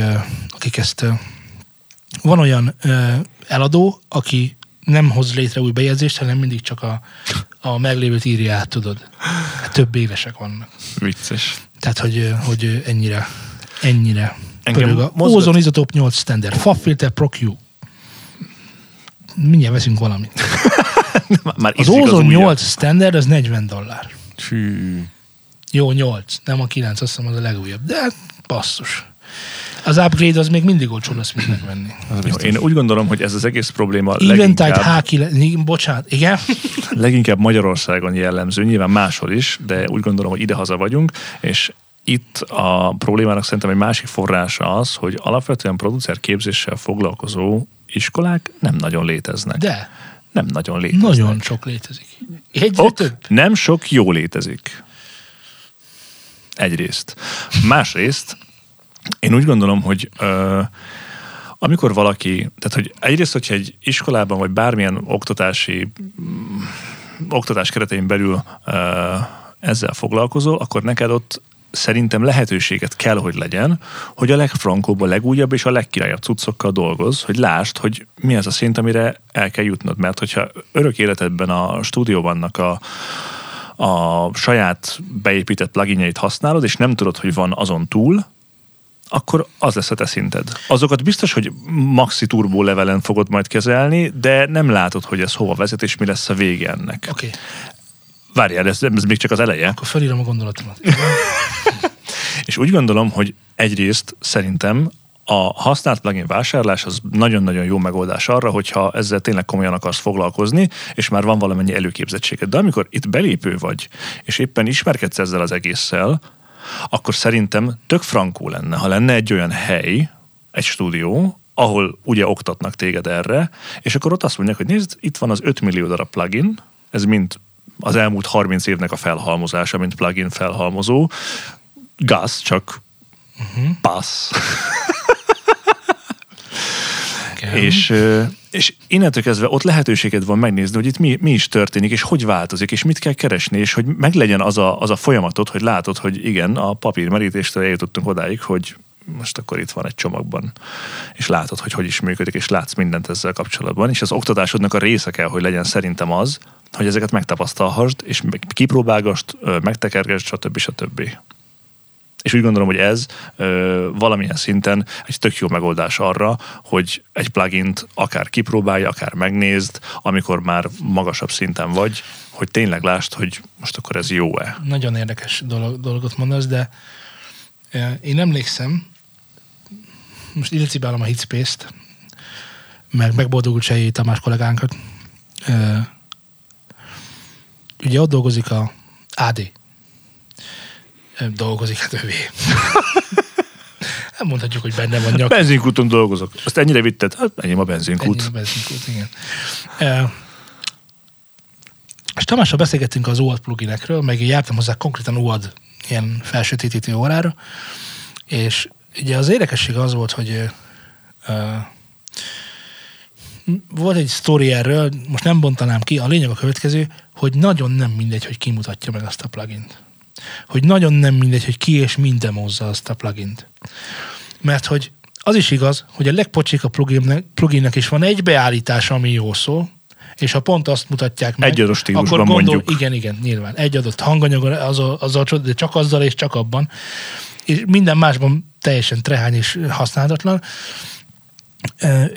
akik ezt... Van olyan eladó, aki nem hoz létre új bejegyzést, hanem mindig csak a, a meglévőt írja át, tudod. Több évesek vannak. Vicces. Tehát, hogy, hogy ennyire, ennyire pörög a... Ozon iZotope nyolc standard, Fabfilter ProQ. Mindjárt veszünk valamit. Már az Ozon nyolc standard, az negyven dollár. Hű... Jó, nyolc, nem a kilenc, azt hiszem az a legújabb. De hát basszus. Az upgrade az még mindig olcsó lesz, mint megvenni. Jó, én úgy gondolom, hogy ez az egész probléma Eventide leginkább... Bocsánat, igen? Leginkább Magyarországon jellemző, nyilván máshol is, de úgy gondolom, hogy idehaza vagyunk, és itt a problémának szerintem egy másik forrása az, hogy alapvetően producerképzéssel foglalkozó iskolák nem nagyon léteznek. De? Nem nagyon léteznek. Nagyon sok létezik. Egyre ok, több. Nem sok jó létezik. Egyrészt. Másrészt, én úgy gondolom, hogy ö, amikor valaki, tehát hogy egyrészt, hogyha egy iskolában, vagy bármilyen oktatási, m, oktatás keretein belül ö, ezzel foglalkozol, akkor neked ott szerintem lehetőséget kell, hogy legyen, hogy a legfrankóbb, a legújabb és a legkirályabb cuccokkal dolgozz, hogy lásd, hogy mi ez a szint, amire el kell jutnod. Mert hogyha örök életedben a Studio One-nak a a saját beépített pluginjait használod, és nem tudod, hogy van azon túl, akkor az lesz a te szinted. Azokat biztos, hogy maxi turbó levelen fogod majd kezelni, de nem látod, hogy ez hova vezet, és mi lesz a vége ennek. Oké. Okay. Várjál, ez, ez még csak az eleje. Akkor felírom a gondolatomat. És úgy gondolom, hogy egyrészt szerintem a használt plugin vásárlás az nagyon-nagyon jó megoldás arra, hogyha ezzel tényleg komolyan akarsz foglalkozni, és már van valamennyi előképzettséged. De amikor itt belépő vagy, és éppen ismerkedsz ezzel az egésszel, akkor szerintem tök frankó lenne, ha lenne egy olyan hely, egy stúdió, ahol ugye oktatnak téged erre, és akkor ott azt mondják, hogy nézd, itt van az öt millió darab plugin, ez mind az elmúlt harminc évnek a felhalmozása, mint plugin felhalmozó, gáz, csak uh-huh. passz. és, és innentől kezdve ott lehetőséged van megnézni, hogy itt mi, mi is történik, és hogy változik, és mit kell keresni, és hogy meglegyen az a, az a folyamatod, hogy látod, hogy igen, a papírmerítéstől eljutottunk odáig, hogy most akkor itt van egy csomagban, és látod, hogy hogy is működik, és látsz mindent ezzel kapcsolatban, és az oktatásodnak a része kell, hogy legyen szerintem az, hogy ezeket megtapasztalhasd, és kipróbálgasd, megtekergesd, stb. Stb. És úgy gondolom, hogy ez ö, valamilyen szinten egy tök jó megoldás arra, hogy egy plugint akár kipróbálj, akár megnézd, amikor már magasabb szinten vagy, hogy tényleg lásd, hogy most akkor ez jó-e. Nagyon érdekes dolog, dolgot mondasz, de én emlékszem, most illicibálom a Hitspace-t, meg megboldogult Sejjé Tamás kollégánkat. Ugye ott dolgozik a á dé. Dolgozik, hát ővé. Nem mondhatjuk, hogy benne van nyak. Benzinkúton dolgozok. Azt ennyire vitted? Hát ennyi a benzinkút. Ennyi a benzinkút, igen. E, és Tamással beszélgettünk az u á dé pluginekről, meg én jártam hozzá konkrétan u á dé ilyen felsőtítő órára, és ugye az érdekessége az volt, hogy e, volt egy sztori erről, most nem bontanám ki, a lényeg a következő, hogy nagyon nem mindegy, hogy kimutatja meg azt a plugint. Hogy nagyon nem mindegy, hogy ki és mind demozza azt a plugint. Mert hogy az is igaz, hogy a legpocsik a pluginnek, pluginnek is van egy beállítás, ami jó szól, és ha pont azt mutatják meg, egy adott stílusban akkor gondol, mondjuk. Igen, igen, nyilván. Egy adott hanganyagon, az a, az a, de csak azzal és csak abban. És minden másban teljesen trehány és használatlan.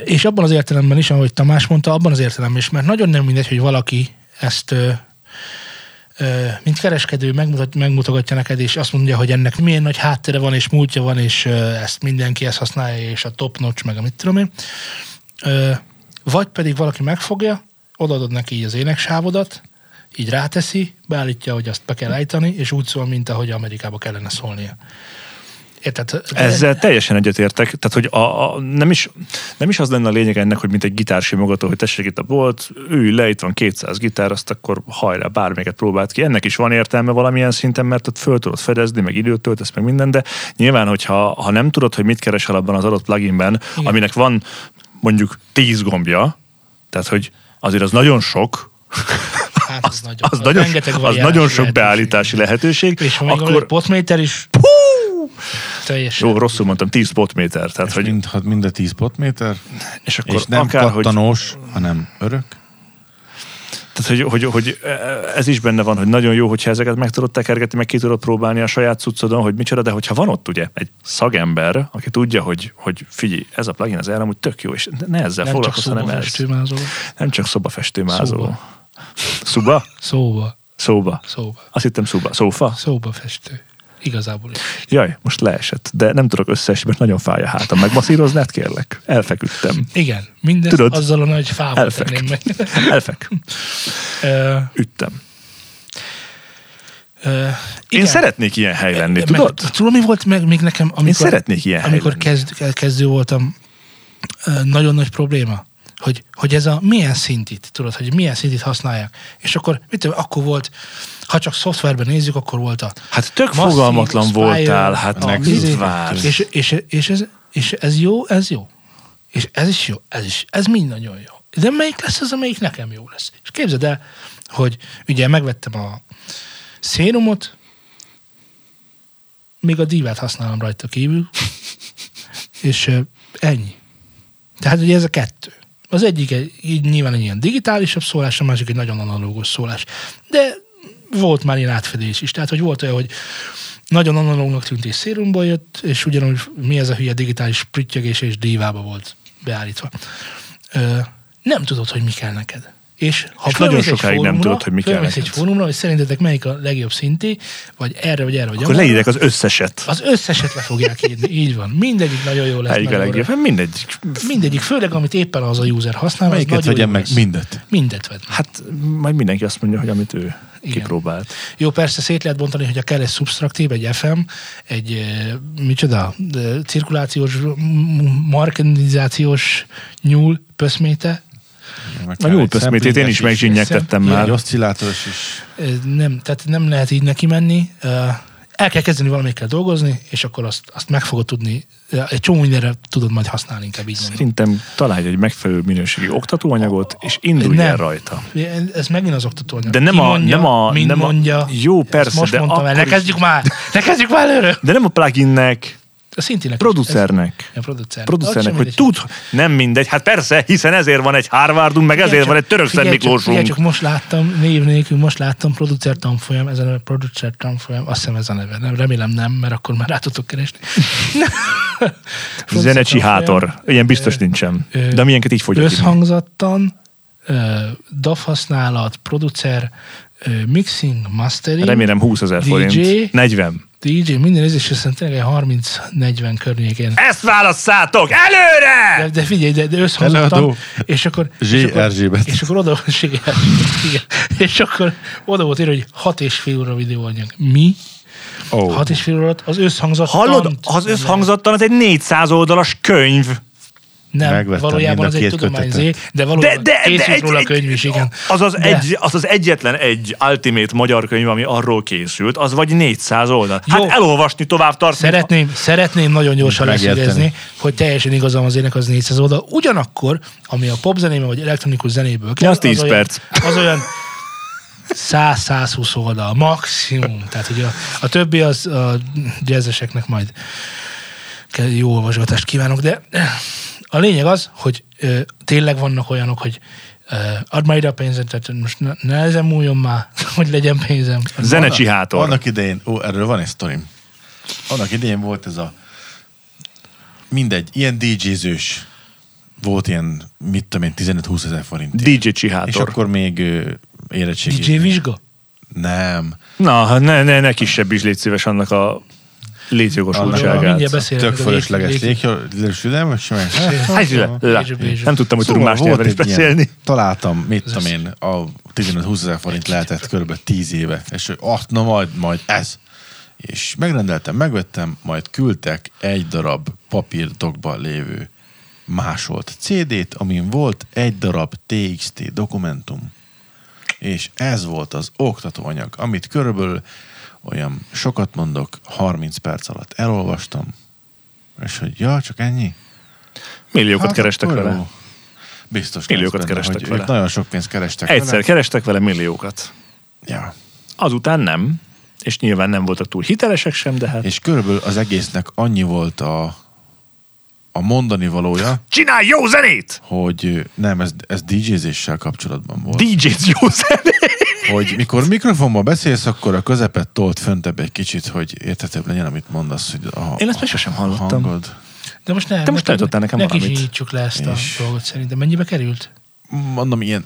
És abban az értelemben is, ahogy Tamás mondta, abban az értelemben is, mert nagyon nem mindegy, hogy valaki ezt... mint kereskedő megmutat, megmutogatja neked, és azt mondja, hogy ennek milyen nagy háttere van, és múltja van, és ezt mindenki ezt használja, és a top notch, meg a mit tudom én. Vagy pedig valaki megfogja, odaadod neki így az éneksávodat, így ráteszi, beállítja, hogy azt be kell állítani, és úgy szól, mint ahogy Amerikába kellene szólnia. Érted? Ezzel teljesen egyetértek, tehát hogy a, a, nem, is, nem is az lenne a lényeg ennek, hogy mint egy gitársimogató, hogy tessék itt a bolt, ülj le, itt van kétszáz gitár, azt akkor hajrá, bármelyiket próbált ki. Ennek is van értelme valamilyen szinten, mert ott föl tudod fedezni, meg időt töltesz, meg minden, de nyilván, hogyha ha nem tudod, hogy mit keresel abban az adott pluginben, igen, aminek van mondjuk tíz gombja, tehát hogy azért az nagyon sok, hát az, az nagyon, az nagyon, az nagyon sok beállítási lehetőség. És ha még akkor... egy potméter is... Teljesen. Jó, rosszul mondtam, tíz potméter. Tehát, hogy... mind, mind a tíz potméter, és, akkor és nem akár, kattanós, hogy... hanem örök. Tehát, hogy, hogy, hogy ez is benne van, hogy nagyon jó, hogyha ezeket meg tudod tekergetni, meg ki tudod próbálni a saját cuccodon, hogy micsoda, de hogyha van ott ugye egy szagember, aki tudja, hogy, hogy figyelj, ez a plugin az erre amúgy tök jó, és ne ezzel foglalkozz, hanem ez. Nem csak szobafestőmázoló. Szuba? Szóba. Szóba. Szóba. Azt hittem szuba. Szófa? Szóbafestő. Igazából is. Jaj, most leesett, de nem tudok összeesni, mert nagyon fáj a hátam. Megmasszíroznád, kérlek? Elfeküdtem. Igen, mindezt tudod, azzal a nagy fával tenném meg. Elfek. Üttem. Uh, Én szeretnék ilyen hely lenni, meg, tudod? Tudom, mi volt meg még nekem, amikor, Én szeretnék ilyen amikor kezd, kezdő voltam, nagyon nagy probléma, hogy, hogy ez a milyen szintit, tudod, hogy milyen szintit használják. És akkor, mit tudom, akkor volt, ha csak szoftverben nézzük, akkor volt a... Hát tök masszív, fogalmatlan Spire, voltál, hát meg és, és, és, ez, és ez jó, ez jó. És ez is jó, ez is. Ez mind nagyon jó. De melyik lesz az, amelyik nekem jó lesz? És képzeld el, hogy ugye megvettem a Serumot, még a Divát használom rajta kívül, és ennyi. Tehát ugye ez a kettő. Az egyik egy, így nyilván egy ilyen digitálisabb szólás, a másik egy nagyon analógos szólás. De volt már ilyen átfedés is. Tehát, hogy volt olyan, hogy nagyon analógnak tűnt és Serumból jött, és ugyanúgy mi ez a hülye digitális prüttyögés és Divába volt beállítva. Ö, nem tudod, hogy mi kell neked. És ha és nagyon sokáig fórumra, nem tudod, hogy mi kell neked. Egy fórumra, hogy szerintetek melyik a legjobb szinti, vagy erre, vagy erre, vagy akkor leírják az összeset. Az összeset le fogják írni, így van. Mindegyik nagyon jó lesz. Melyik a legjobb? Mindegyik. Mindegyik, főleg amit éppen az a user használ. Melyiket vegyen meg? Mindet. Mindet vedd. Hát majd mindenki azt mondja, hogy amit ő igen. kipróbált. Jó, persze szét lehet bontani, hogy a kell egy szubsztraktív, egy ef em, egy micsoda, cirkulációs, markanizációs nyúl, pöszméte. A nyúl pöszmétét én is megzsinyegtettem már. Oszcillátoros is. Nem, tehát nem lehet így neki menni. El kell kezdeni valamikkel dolgozni, és akkor azt, azt meg fogod tudni, egy csomó mindenre tudod majd használni, inkább így. Szerintem találj egy megfelelő minőségi oktatóanyagot, és indulj nem. el rajta. Ez megint az oktatóanyag. De nem mondja, a... Nem a, nem a mondja, jó, persze, most de mondtam el, ne kezdjük már! Ne kezdjük már előre! De nem a pluginnek... A szintinek. Producernek. A producernek. Producernek, hogy tud. Nem mindegy. Hát persze, hiszen ezért van egy Harvardunk, meg ezért csak, van egy török Szent Miklósunk. Csak, csak most láttam, név nélkül most láttam producer tanfolyam, ez a neve, producer tanfolyam, azt hiszem ez a neve. Nem, remélem nem, mert akkor már rá tudtok keresni. Zenecsi hátor. Ilyen biztos nincsen. De milyenket így fogják. Összhangzattan, dé á ef használat, producer, mixing, mastering. Remélem húszezer forint. negyven. dé jé, minden ez, és aztán tényleg harminc-negyven környékén. Ezt válasszátok! Előre! De, de figyelj, de, de összhangzottam. És akkor... zé er gé-bet. És akkor oda... És akkor oda volt írva, hogy hat és fél óra videóanyag. Mi? Oh. Hat és fél óra az összhangzattan... Hallod? Az összhangzattan az egy négyszáz oldalas könyv. Nem, megvettem valójában az egy tudományzé, de valójában de, de, készült de róla egy, könyv is, igen. Az az, egy, az az egyetlen egy ultimate magyar könyv, ami arról készült, az vagy négyszáz oldal. Jó. Hát elolvasni tovább tartani. Szeretném, szeretném nagyon gyorsan leszögezni, hogy teljesen igazam az ének az négyszáz oldal. Ugyanakkor, ami a popzenében vagy elektronikus zenéből kell, az, tíz az, olyan, az olyan száz-százhúsz oldal, maximum. Tehát ugye a, a többi az a jazzeseknek majd jó olvasgatást kívánok, de... A lényeg az, hogy ö, tényleg vannak olyanok, hogy ö, add már ide a pénzed, tehát most ne, ne ezen múljon már, hogy legyen pénzem. Zenecsi hátor. Annak idején, ó, erről van egy sztorim. Annak idején volt ez a mindegy, ilyen dé jé-zős volt ilyen, mit tudom én, tizenöt-húszezer forint. dé jé-csi hátor. És akkor még ö, érettségi. dé jé vizsga? Nem. Na, ne, ne, ne kisebb is légy szíves annak a... létjogosultságát. Tök fölösleges létjogosultságát. Nem tudtam, hogy tudunk más nyelven is beszélni. Találtam, mit tudom én, a tizenöt-húszezer forint lehetett körülbelül tíz éve. És azt, na majd, majd ez. És megrendeltem, megvettem, majd küldtek egy darab papírdokban lévő másolt cé dét, amin volt egy darab té iksz té dokumentum. És ez volt az oktatóanyag, amit körülbelül olyan sokat mondok, harminc perc alatt elolvastam, és hogy ja, csak ennyi? Milliókat hát, kerestek orró. Vele. Biztos. Milliókat benne, kerestek vele. Nagyon sok pénzt kerestek Egyszer vele. Egyszer kerestek vele milliókat. Ja. Azután nem, és nyilván nem voltak túl hitelesek sem, de hát... És körülbelül az egésznek annyi volt a, a mondani valója... Csinálj jó zenét! Hogy nem, ez, ez dé jé-zéssel kapcsolatban volt. dé jé-z jó zenét! Hogy mikor mikrofonban beszélsz, akkor a közepet tolt föntebb egy kicsit, hogy érthetőbb legyen, amit mondasz, hogy a, én ezt már sosem hallottam. Hangod. De most nem. Te most tanítottál nekem ne valamit. Ne kicsinyítsuk le ezt a dolgot szerintem. Mennyibe került? Mondom, ilyen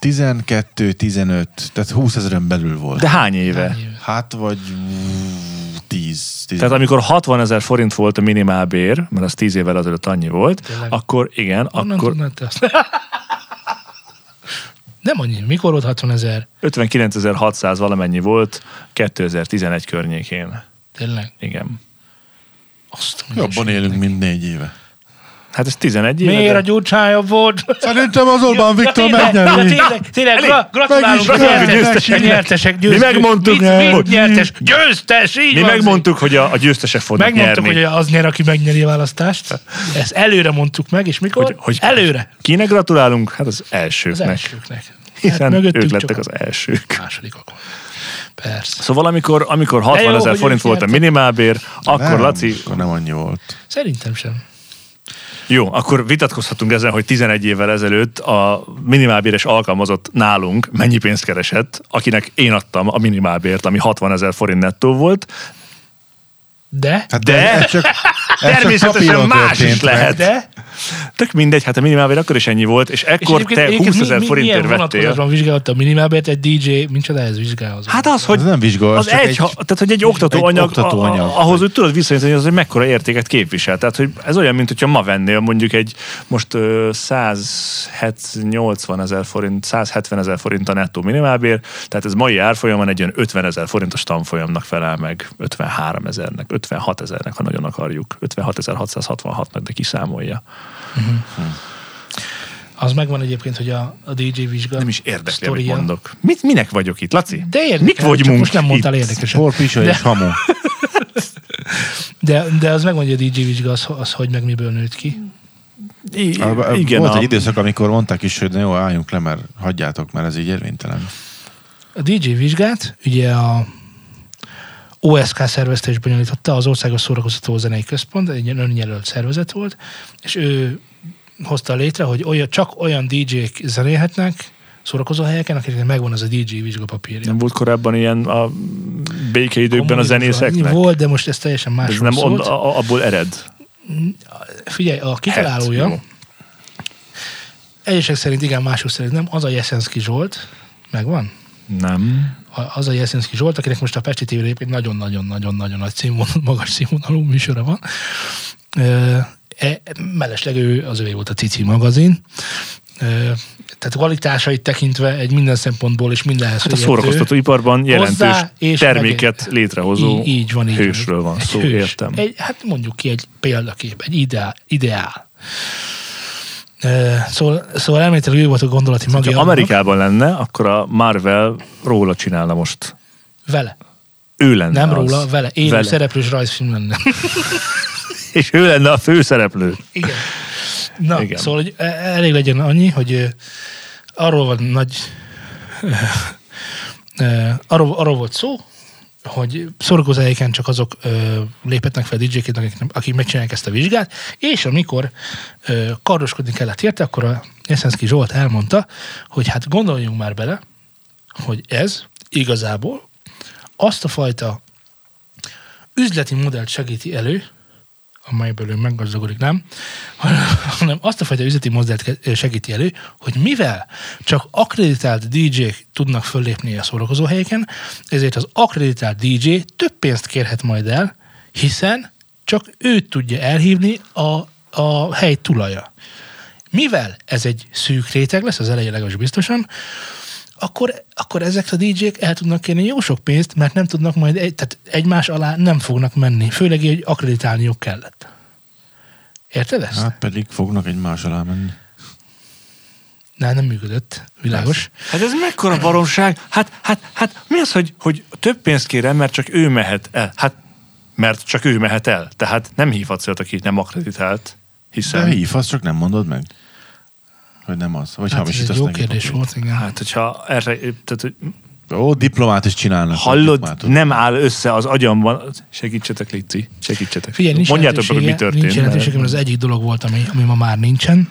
tizenkettő-tizenöt, tehát húszezeren belül volt. De hány éve? Hány éve? Hát vagy tíz. Tehát amikor hatvanezer forint volt a minimálbér, mert az tíz évvel azelőtt annyi volt, tényleg? Akkor igen, onnan akkor... Nem annyi. Mikor volt hatvanezer? ötvenkilencezer-hatszáz valamennyi volt kétezer-tizenegy környékén. Tényleg? Igen. Azt jobban élünk, mint négy éve. Hát ez tizenegy éve. Miért de... a gyurcsájabb volt? Szerintem az Orbán Viktor megnyeri. Tényleg, gratulálunk a győztesek. Nyertesek, győztes. Mi megmondtuk, hogy nyertes. Győztes, így mi megmondtuk, hogy a győztesek fognak nyerni. Megmondtuk, hogy az nyer, aki megnyeri a választást. Ezt előre mondtuk meg, és mikor? Előre. Kinek gratulálunk? Hát az elsőknek. Az elsőknek. Hiszen ők lettek az elsők. Másodikakon. Persze. Szóval amikor, amikor hatvanezer forint volt a minimálbér, akkor Laci... Nem annyi volt. Szerintem sem. Jó, akkor vitatkozhatunk ezen, hogy tizenegy évvel ezelőtt a minimálbéres alkalmazott nálunk mennyi pénzt keresett, akinek én adtam a minimálbért, ami hatvanezer forint nettó volt. De? Hát de? De? Csak, természetesen más is lehet. De? Tök mindegy, hát a minimálbér akkor is ennyi volt, és ekkor és te húszezer forintért vettél. Milyen vonatkozásban vizsgálod a minimálbért egy dí dzsé, micsoda ez vizsgálhoz? Hát az, hogy, az nem vizsgál, az egy, egy, ha, tehát, hogy egy oktatóanyag, oktató ahhoz, hogy tudod visszajönni, az, hogy mekkora értéket képvisel. Tehát, hogy ez olyan, mint hogyha ma vennél mondjuk egy most száznyolcvan ezer forint, százhetven ezer forint a nettó minimálbér, tehát ez mai árfolyamon egy olyan ötven ezer forintos tanfolyamnak felel meg, ötvenhárom ezernek, ötvenhat ezernek, ha nagyon akarjuk, ötvenhatezer-hatszázhatvanhatnak, de kiszámolja. Uh-huh. Hmm. Az megvan egyébként, hogy a, a dí dzsé vizsga. Nem is érdekli, amit mondok. Mit, minek vagyok itt, Laci? De érdekel, mik vagyunk most nem mondtál érdekesen. Hol pisoly és hamu. De, de az megvan, hogy a dí dzsé vizsga az, az hogy meg miből nőtt ki. I- a, igen, volt a... egy időszak, amikor mondták is, hogy jó, álljunk le, mert hagyjátok, mert ez így érvénytelen. A dí dzsé vizsgát ugye a o es zé ká szervezte és bonyolította, az Országos Szórakoztató Zenei Központ, egy önjelölt szervezet volt, és ő hozta létre, hogy olyan, csak olyan dí dzsék zenélhetnek szórakozó helyeken, akiknek megvan az a dí dzsé vizsgapapírja. Nem volt korábban ilyen a békeidőkben a zenészeknek? Volt, de most ez teljesen más. Ez nem on, a, abból ered? Figyelj, a kitalálója hát, egyesek szerint igen, mások szerint nem, az a Jeszenszky Zsolt, megvan? Nem. Az a Jeszenszky Zsolt, akinek most a Pesti té vére egyébként nagyon-nagyon-nagyon-nagyon nagy színvonal, magas színvonalú műsora van. E, mellesleg ő, az ő volt a Cici magazin. E, tehát kvalitásait tekintve egy minden szempontból és mindenhez hát a szórakoztatóiparban jelentős terméket megé... létrehozó így, így van, így hősről van, van szó, hős. Értem. Egy, hát mondjuk ki egy példakép, egy ideál. ideál. Szóval, szóval elméletileg ő volt a gondolati magja. Ha Amerikában lenne, akkor a Marvel róla csinálna most. Vele. Ő lenne. Nem az. Róla, vele. Én vele. Szereplős rajzfilm lenne. És ő lenne a főszereplő. Igen. Na, igen. Szóval hogy elég legyen annyi, hogy arról van nagy... arról, arról volt szó, hogy szórakozóhelyeken csak azok ö, léphetnek fel dí dzséként, akik, akik megcsinálják ezt a vizsgát, és amikor ö, kardoskodni kellett érte, akkor a Jeszenszky Zsolt elmondta, hogy hát gondoljunk már bele, hogy ez igazából azt a fajta üzleti modellt segíti elő, amelyből ő meggazdagodik, nem, hanem azt a fajta üzleti modellt segíti elő, hogy mivel csak akkreditált dí dzsék tudnak föllépni a szórakozóhelyeken, ezért az akkreditált dí dzsé több pénzt kérhet majd el, hiszen csak őt tudja elhívni a, a hely tulaja. Mivel ez egy szűk réteg lesz, az elején biztosan, Akkor, akkor ezek a dí dzsék el tudnak kérni jó sok pénzt, mert nem tudnak majd, egy, tehát egymás alá nem fognak menni. Főleg, hogy akkreditálniuk kellett. Érted ezt? Hát pedig fognak egymás alá menni. Na, nem működött. Világos. Lesz. Hát ez mekkora baromság? Hát, hát, hát mi az, hogy, hogy több pénzt kérem, mert csak ő mehet el? Hát, mert csak ő mehet el. Tehát nem hívhatsz olyat, aki nem akkreditált, hiszen... De hívhatsz, csak nem mondod meg. Hogy nem az. Vagy hát ez egy jó kérdés volt, igen. Hát, hogyha erre... Tehát, hogy ó, diplomát is csinálnak. Hallod, nem áll össze az agyamban. Segítsetek, Lici, segítsetek. Figyelj, mondjátok meg, hogy mi történt. Nincs jelentősége, mert az egyik dolog volt, ami, ami ma már nincsen.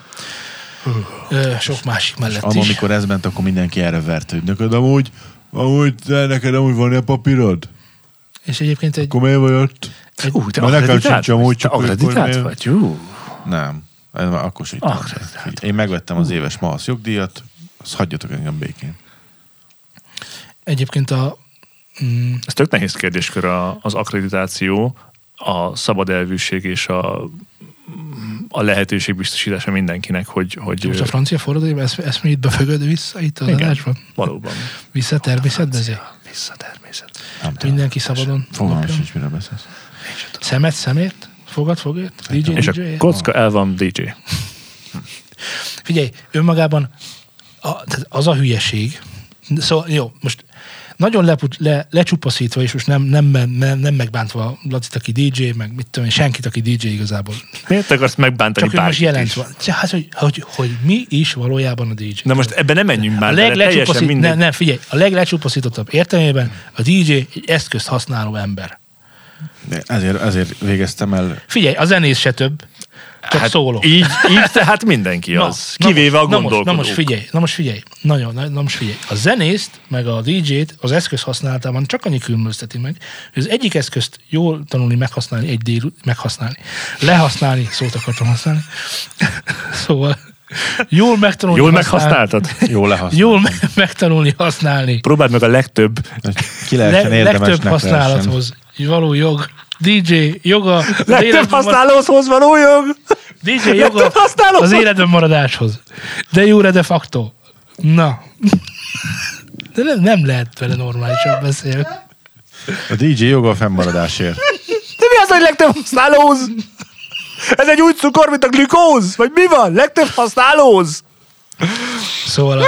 Ö, sok másik mellett is. Amikor ez ment, akkor mindenki erre vert, hogy neked amúgy, amúgy, neked amúgy van ilyen papírod? És egyébként egy... Akkor miért vagy ott? Ú, te akkreditált vagy? Jú. Nem. Akkor sem ah, hát. Én megvettem az éves Mahasz jogdíjat, azt hagyjatok engem békén. Egyébként a... Mm, ez tök nehéz kérdéskör a, az akkreditáció, a szabad elvűség és a, a lehetőség biztosítása mindenkinek, hogy... hogy most a francia forradalomban ezt, ezt mi itt befögöd vissza itt az igen, adásban? Valóban. Vissza természetbezé? Vissza természet. Mindenki szabadon. Fogalmas is, mire beszélsz. Szemet szemért? Fogad, fogad, dí dzsé, és dí dzsé, a kocka el van dí dzsé. Figyelj, önmagában a, az a hülyeség. Szóval jó, most nagyon leput, le, lecsupaszítva, és most nem, nem, nem, nem megbántva Lacit, aki dí dzsé, meg mit tudom én, senkit, aki dí dzsé igazából. Miért akarsz megbántani bárkit is? Csak most jelent van. Hát, hogy, hogy, hogy mi is valójában a dí dzsé. Na most ebben nem menjünk már, de teljesen mindegy. Nem, nem, figyelj, a leglecsupaszítottabb értelmében a dí dzsé egy eszközt használó ember. De ezért, ezért végeztem el. Figyelj, a zenész se több, csak hát szóló. Így, így tehát mindenki na, az. Kivéve na, a gondolkodók. Na most, na most figyelj, na most figyelj, nagyon, na, na most figyelj. A zenészt, meg a dé dzsét az eszköz használatában csak annyi különbözteti meg, hogy az egyik eszközt jól tanulni, meghasználni, egy dél, meghasználni, lehasználni, szót akartam használni. Szóval jól megtanulni. Jól meghasználtad? Jól lehasználtad. Jól me- megtanulni használni. Próbáld meg a legtöbb. Ki lehessen Le- legtöbb használathoz való jog. dé dzsé joga. Legtöbb használathoz való jog. dé dzsé joga az életben maradáshoz. De jure de facto. Na. De nem, nem lehet vele normálisan beszélni. A dé dzsé joga a fennmaradásért. De mi az, hogy legtöbb használóhoz? Ez egy úgy cukor, mint a glükóz? Vagy mi van? Legtöbb használóz? Szóval a,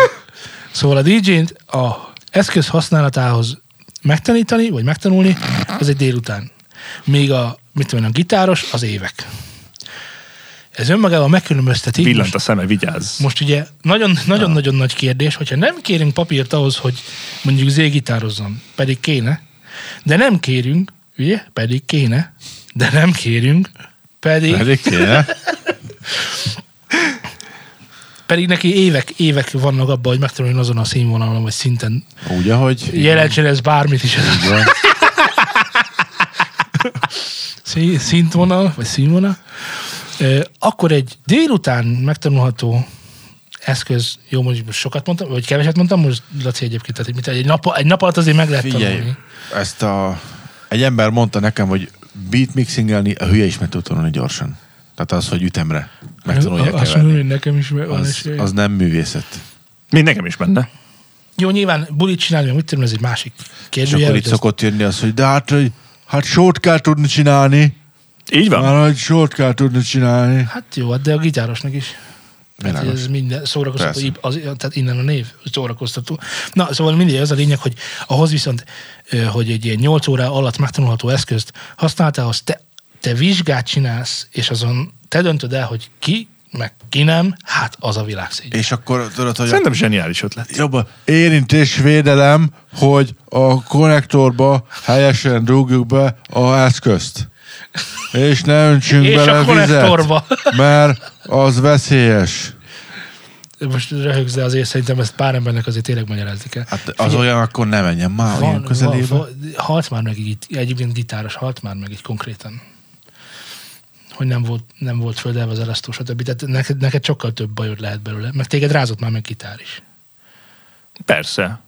szóval a dé dzsét az eszköz használatához megtanítani, vagy megtanulni, az egy délután. Míg a, mit tudom, a gitáros az évek. Ez önmagában megkülönbözteti. Villant a szeme, vigyázz. Most ugye nagyon-nagyon ja. nagyon nagy kérdés, hogyha nem kérünk papírt ahhoz, hogy mondjuk Zé gitározzon, pedig kéne, de nem kérünk, ugye, pedig kéne, de nem kérünk, Pedig, pedig, pedig neki évek, évek vannak abban, hogy megtanuljon azon a színvonalon, vagy szinten. Úgy, ahogy... Jelentsen ez bármit is. Szintvonal, vagy színvonal. Akkor egy délután megtanulható eszköz, jó, mondjuk sokat mondtam, vagy keveset mondtam, most Laci egyébként, tehát, mint egy, nap, egy nap alatt azért meg lehet Figyelj, tanulni. Ezt a... Egy ember mondta nekem, hogy beatmixingelni a hülye is meg tud tanulni gyorsan. Tehát az, hogy ütemre megtanulják keverni. Az, az nem művészet. Még nekem is benne. Jó, nyilván bulit csinálni, mert úgy tudom, ez egy másik kérdője. És akkor itt szokott jönni az, hogy de hát, hogy, hát sót kell tudni csinálni. Így van. Már, hogy sót kell tudni csinálni. Hát jó, de a gitárosnak is. Hát ez minden szórakoztató, az, tehát innen a név szórakoztató. Na, szóval mindig az a lényeg, hogy ahhoz viszont, hogy egy ilyen nyolc óra alatt megtanulható eszközt használtál, az te, te vizsgát csinálsz, és azon te döntöd el, hogy ki, meg ki nem, hát az a világ szégyen. És akkor tudod, hogy... Szerintem zseniális ötlet. Jobban érintésvédelem, hogy a konnektorba helyesen dugjuk be az eszközt. És ne öntsünk és bele a vizet, mert az veszélyes. Most röhögsz, de azért szerintem ezt pár embernek azért tényleg magyarázni kell. Hát az Figyel... olyan, akkor ne menjen már van, olyan közelébe. Van, halt már meg egy, egyébként gitáros, halt már meg így konkrétan. Hogy nem volt, nem volt földelve az elasztó, stb. Tehát neked, neked sokkal több bajod lehet belőle. Meg téged rázott már meg gitár is. Persze.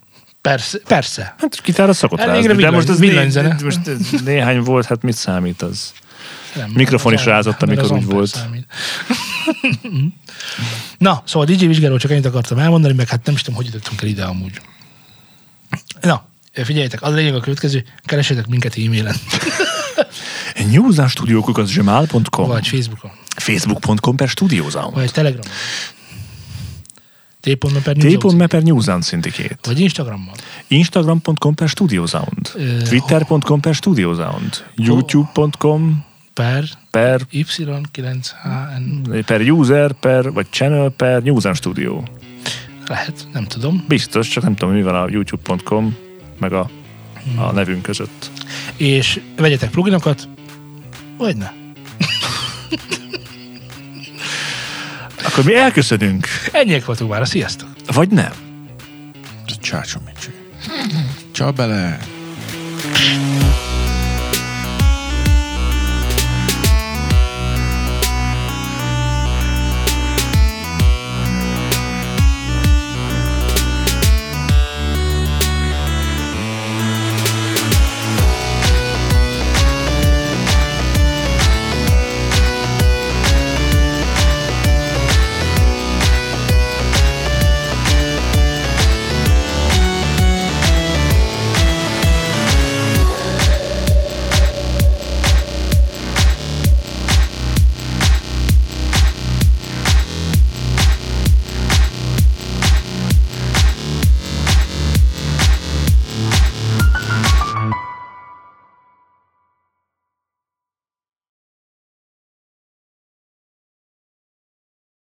Persze, persze. Hát gitára szokott rázni, de villany, most, ez né, most ez néhány volt, hát mit számít az? Nem, mikrofon az is rázott, amikor úgy volt. Na, szóval dé dzsé vizsgáról csak ennyit akartam elmondani, meg hát nem is tudom, hogy jutottunk el ide amúgy. Na, figyeljetek, az lényeg a következő, keressetek minket e-mailen. New Zealand Stúdió kukac gmail pont com vagy Facebookon. Facebook pont com per Studiozone. Vagy Telegramon. té pont em e per New Zealand Syndicate. Vagy Instagrammal. Instagram pont com per Studiosound. Uh, Twitter pont com per Studiosound. YouTube pont com per, per Y kilenc H N per user, per, vagy channel, per New Zealand Studio. Lehet, nem tudom. Biztos, csak nem tudom, mi van a YouTube pont com meg a, hmm. a nevünk között. És vegyetek pluginokat, vagy ne. Akkor mi elköszönünk. Ennyiek voltunk már, sziasztok. Vagy nem. Csácsom, mit csinál. Csá bele.